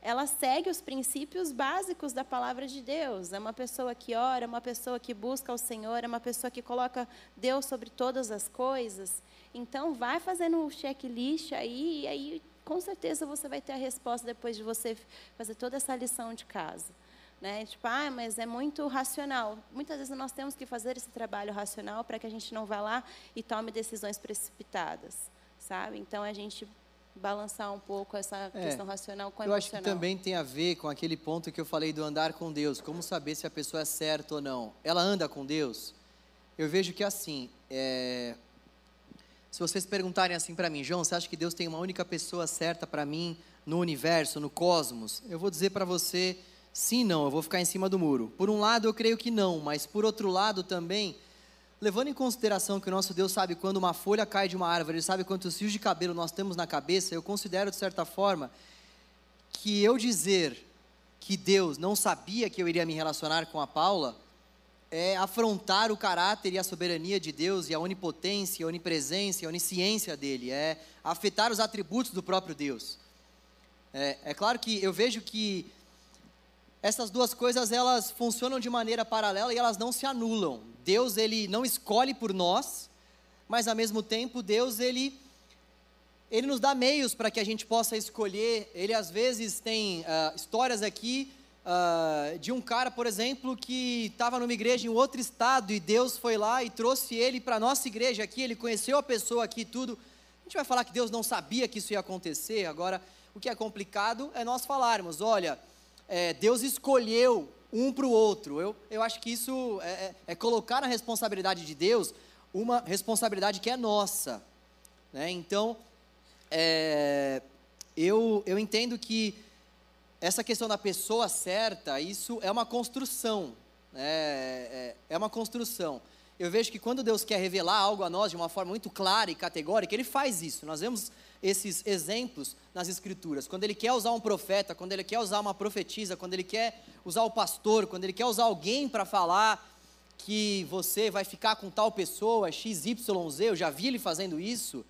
ela segue os princípios básicos da palavra de Deus. É uma pessoa que ora, é uma pessoa que busca o Senhor, é uma pessoa que coloca Deus sobre todas as coisas. Então, vai fazendo um checklist aí, e aí com certeza você vai ter a resposta depois de você fazer toda essa lição de casa. Né? Tipo, ah, mas é muito racional. Muitas vezes nós temos que fazer esse trabalho racional para que a gente não vá lá e tome decisões precipitadas, sabe? Então, a gente balançar um pouco essa é. questão racional com a emocional. Eu acho que também tem a ver com aquele ponto que eu falei do andar com Deus. Como saber se a pessoa é certa ou não? Ela anda com Deus? Eu vejo que assim, é... se vocês perguntarem assim para mim, João, você acha que Deus tem uma única pessoa certa para mim no universo, no cosmos? Eu vou dizer para você... Sim, não, eu vou ficar em cima do muro. Por um lado, eu creio que não, mas por outro lado também, levando em consideração que o nosso Deus sabe quando uma folha cai de uma árvore, Ele sabe quantos fios de cabelo nós temos na cabeça, eu considero, de certa forma, que eu dizer que Deus não sabia que eu iria me relacionar com a Paula, é afrontar o caráter e a soberania de Deus, e a onipotência, a onipresença, a onisciência dele, é afetar os atributos do próprio Deus. É, é claro que eu vejo que essas duas coisas, elas funcionam de maneira paralela e elas não se anulam. Deus, ele não escolhe por nós, mas ao mesmo tempo, Deus, ele, ele nos dá meios para que a gente possa escolher. Ele às vezes tem uh, histórias aqui, Uh, de um cara, por exemplo, que estava numa igreja em outro estado, e Deus foi lá e trouxe ele para a nossa igreja aqui, ele conheceu a pessoa aqui e tudo. A gente vai falar que Deus não sabia que isso ia acontecer. Agora, o que é complicado é nós falarmos, olha, é, Deus escolheu um para o outro. Eu, eu acho que isso é, é, é colocar na responsabilidade de Deus uma responsabilidade que é nossa, né? Então, é, eu, eu entendo que essa questão da pessoa certa, isso é uma construção, é, é, é uma construção. Eu vejo que quando Deus quer revelar algo a nós de uma forma muito clara e categórica, Ele faz isso. Nós vemos esses exemplos nas Escrituras. Quando Ele quer usar um profeta, quando Ele quer usar uma profetisa, quando Ele quer usar o pastor, quando Ele quer usar alguém para falar que você vai ficar com tal pessoa, X, Y, Z, eu já vi Ele fazendo isso.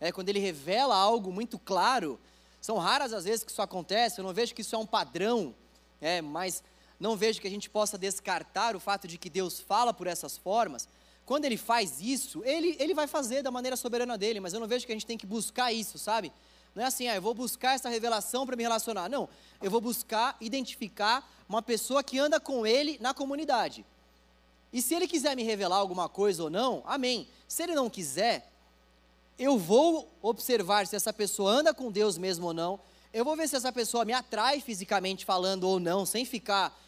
É, quando Ele revela algo muito claro, são raras as vezes que isso acontece, eu não vejo que isso é um padrão, é, mas não vejo que a gente possa descartar o fato de que Deus fala por essas formas. Quando Ele faz isso, Ele, ele vai fazer da maneira soberana dEle, mas eu não vejo que a gente tem que buscar isso, sabe? Não é assim, ah, eu vou buscar essa revelação para me relacionar. Não, eu vou buscar identificar uma pessoa que anda com Ele na comunidade. E se Ele quiser me revelar alguma coisa ou não, amém. Se Ele não quiser, eu vou observar se essa pessoa anda com Deus mesmo ou não. Eu vou ver se essa pessoa me atrai fisicamente falando ou não, sem ficar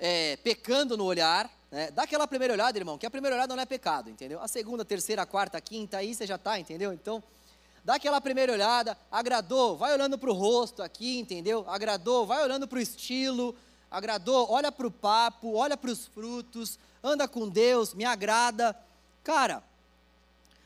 é, pecando no olhar, né? Dá aquela primeira olhada, irmão, que a primeira olhada não é pecado, entendeu? A segunda, a terceira, a quarta, a quinta, aí você já está, entendeu? Então, dá aquela primeira olhada, agradou, vai olhando para o rosto aqui, entendeu? Agradou, vai olhando para o estilo, agradou, olha para o papo, olha para os frutos, anda com Deus, me agrada. Cara,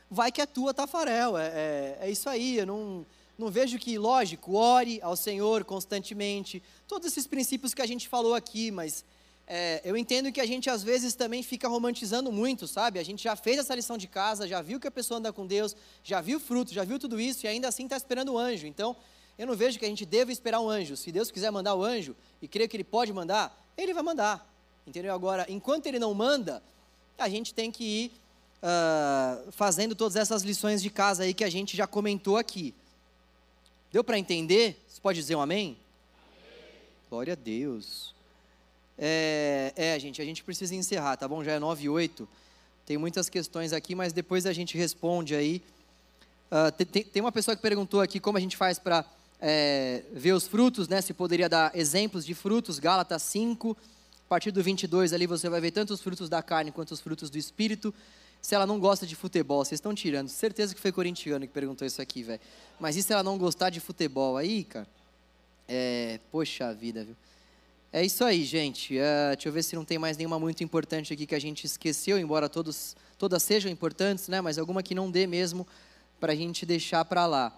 vai que é tua, Tafarel, é, é, é isso aí. Eu não, não vejo que, lógico, ore ao Senhor constantemente, todos esses princípios que a gente falou aqui, mas é, eu entendo que a gente às vezes também fica romantizando muito, sabe? A gente já fez essa lição de casa, já viu que a pessoa anda com Deus, já viu fruto, já viu tudo isso, e ainda assim está esperando o anjo. Então, eu não vejo que a gente deva esperar um anjo. Se Deus quiser mandar o anjo, e creio que Ele pode mandar, Ele vai mandar, entendeu? Agora, enquanto Ele não manda, a gente tem que ir Uh, fazendo todas essas lições de casa aí que a gente já comentou aqui. Deu para entender? Você pode dizer um amém? Amém. Glória a Deus. É, é, gente, a gente precisa encerrar, tá bom? Já é nove e oito. Tem muitas questões aqui, mas depois a gente responde aí. Uh, tem, tem uma pessoa que perguntou aqui como a gente faz para é, ver os frutos, né? Se poderia dar exemplos de frutos. Gálatas cinco, a partir do vinte e dois ali você vai ver tanto os frutos da carne quanto os frutos do Espírito. Se ela não gosta de futebol, vocês estão tirando. Certeza que foi corintiano que perguntou isso aqui, velho. Mas e se ela não gostar de futebol aí, cara? É, poxa vida, viu? É isso aí, gente. Uh, deixa eu ver se não tem mais nenhuma muito importante aqui que a gente esqueceu, embora todos, todas sejam importantes, né? Mas alguma que não dê mesmo pra gente deixar pra lá.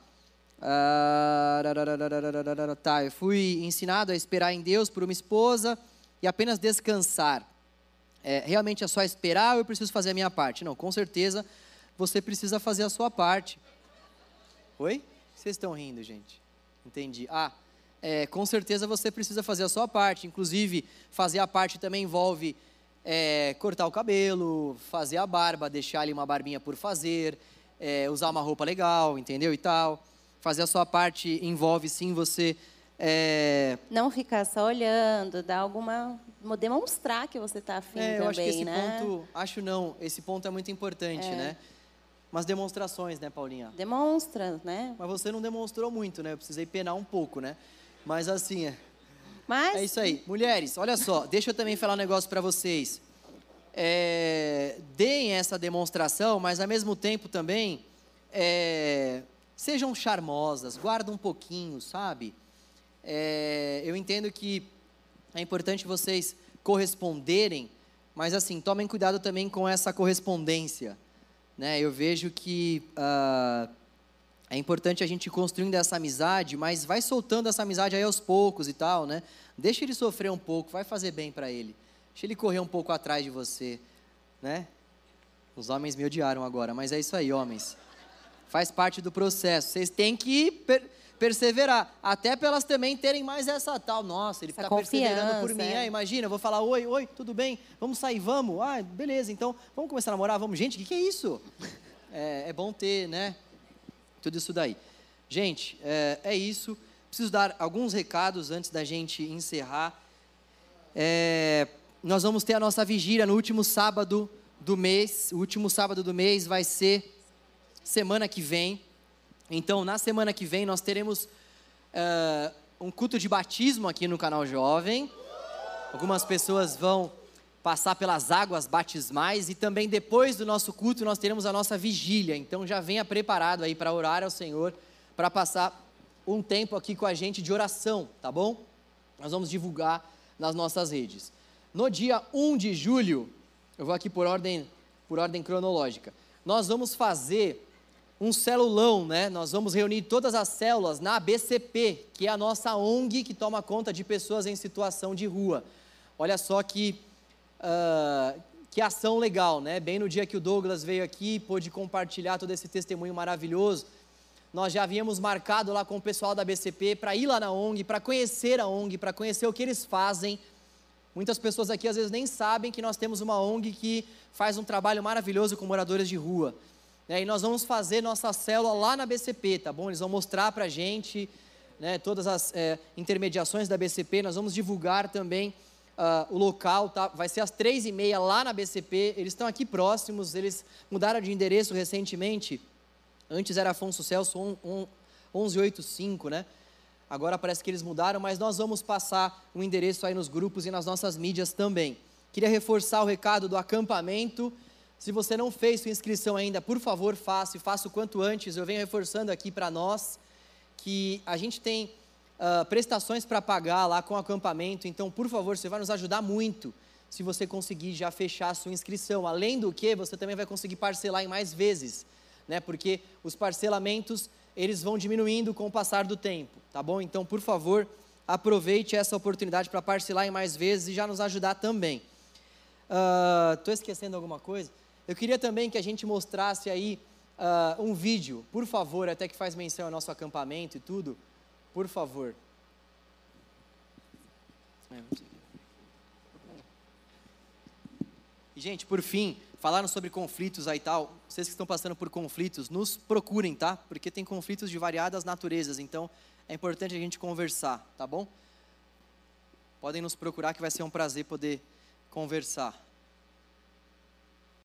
Uh, tá, eu fui ensinado a esperar em Deus por uma esposa e apenas descansar. É, realmente é só esperar ou eu preciso fazer a minha parte? Não, com certeza você precisa fazer a sua parte. Oi? Vocês estão rindo, gente? Entendi. Ah, é, com certeza você precisa fazer a sua parte. Inclusive, fazer a parte também envolve é, cortar o cabelo, fazer a barba, deixar ali uma barbinha por fazer, é, usar uma roupa legal, entendeu? E tal. Fazer a sua parte envolve sim você... É... Não ficar só olhando, dar alguma... demonstrar que você está afim é, eu também, acho que esse né? ponto, acho não, esse ponto é muito importante, é. né? Umas demonstrações, né, Paulinha? Demonstra, né? Mas você não demonstrou muito, né? Eu precisei penar um pouco, né? Mas assim, é, Mas... é isso aí. Mulheres, olha só, deixa eu também falar um negócio para vocês. É, deem essa demonstração, mas ao mesmo tempo também, é, sejam charmosas, guardem um pouquinho, sabe? É, eu entendo que é importante vocês corresponderem, mas assim, tomem cuidado também com essa correspondência, né? Eu vejo que uh, é importante a gente ir construindo essa amizade, mas vai soltando essa amizade aí aos poucos e tal, né? Deixa ele sofrer um pouco, vai fazer bem para ele. Deixa ele correr um pouco atrás de você, né? Os homens me odiaram agora, mas é isso aí, homens. Faz parte do processo. Vocês têm que per perseverar, até para elas também terem mais essa tal. Nossa, ele está perseverando por mim. É. É, imagina, eu vou falar, oi, oi, tudo bem? Vamos sair, vamos? Ah, beleza, então, vamos começar a namorar, vamos. Gente, o que, que é isso? É, é bom ter, né? Tudo isso daí. Gente, é, é isso. Preciso dar alguns recados antes da gente encerrar. É, nós vamos ter a nossa vigília no último sábado do mês. O último sábado do mês vai ser semana que vem. Então, na semana que vem, nós teremos é, um culto de batismo aqui no Canal Jovem. Algumas pessoas vão passar pelas águas batismais, e também depois do nosso culto nós teremos a nossa vigília. Então já venha preparado aí para orar ao Senhor, para passar um tempo aqui com a gente de oração, tá bom? Nós vamos divulgar nas nossas redes. No dia um de julho, eu vou aqui por ordem, por ordem cronológica, nós vamos fazer um celulão, né? Nós vamos reunir todas as células na A B C P, que é a nossa O N G que toma conta de pessoas em situação de rua. Olha só que Uh, que ação legal, né? Bem no dia que o Douglas veio aqui, pôde compartilhar todo esse testemunho maravilhoso. Nós já havíamos marcado lá com o pessoal da B C P para ir lá na O N G, para conhecer a O N G, para conhecer o que eles fazem. Muitas pessoas aqui às vezes nem sabem que nós temos uma O N G que faz um trabalho maravilhoso com moradores de rua, né? E nós vamos fazer nossa célula lá na B C P, tá bom? Eles vão mostrar para a gente, né, todas as é, intermediações da B C P. Nós vamos divulgar também Uh, o local, tá? Vai ser às três e meia lá na B C P, eles estão aqui próximos, eles mudaram de endereço recentemente, antes era Afonso Celso onze oitenta e cinco, né? Agora parece que eles mudaram, mas nós vamos passar o endereço aí nos grupos e nas nossas mídias também. Queria reforçar o recado do acampamento. Se você não fez sua inscrição ainda, por favor faça, e faça o quanto antes. Eu venho reforçando aqui para nós, que a gente tem Uh, prestações para pagar lá com o acampamento. Então, por favor, você vai nos ajudar muito se você conseguir já fechar a sua inscrição. Além do que, você também vai conseguir parcelar em mais vezes, né? Porque os parcelamentos, eles vão diminuindo com o passar do tempo, tá bom? Então, por favor, aproveite essa oportunidade para parcelar em mais vezes e já nos ajudar também. Estou uh, esquecendo alguma coisa? Eu queria também que a gente mostrasse aí uh, um vídeo, por favor, até que faz menção ao nosso acampamento e tudo. Por favor. E, gente, por fim, falaram sobre conflitos aí e tal. Vocês que estão passando por conflitos, nos procurem, tá? Porque tem conflitos de variadas naturezas, então é importante a gente conversar, tá bom? Podem nos procurar que vai ser um prazer poder conversar.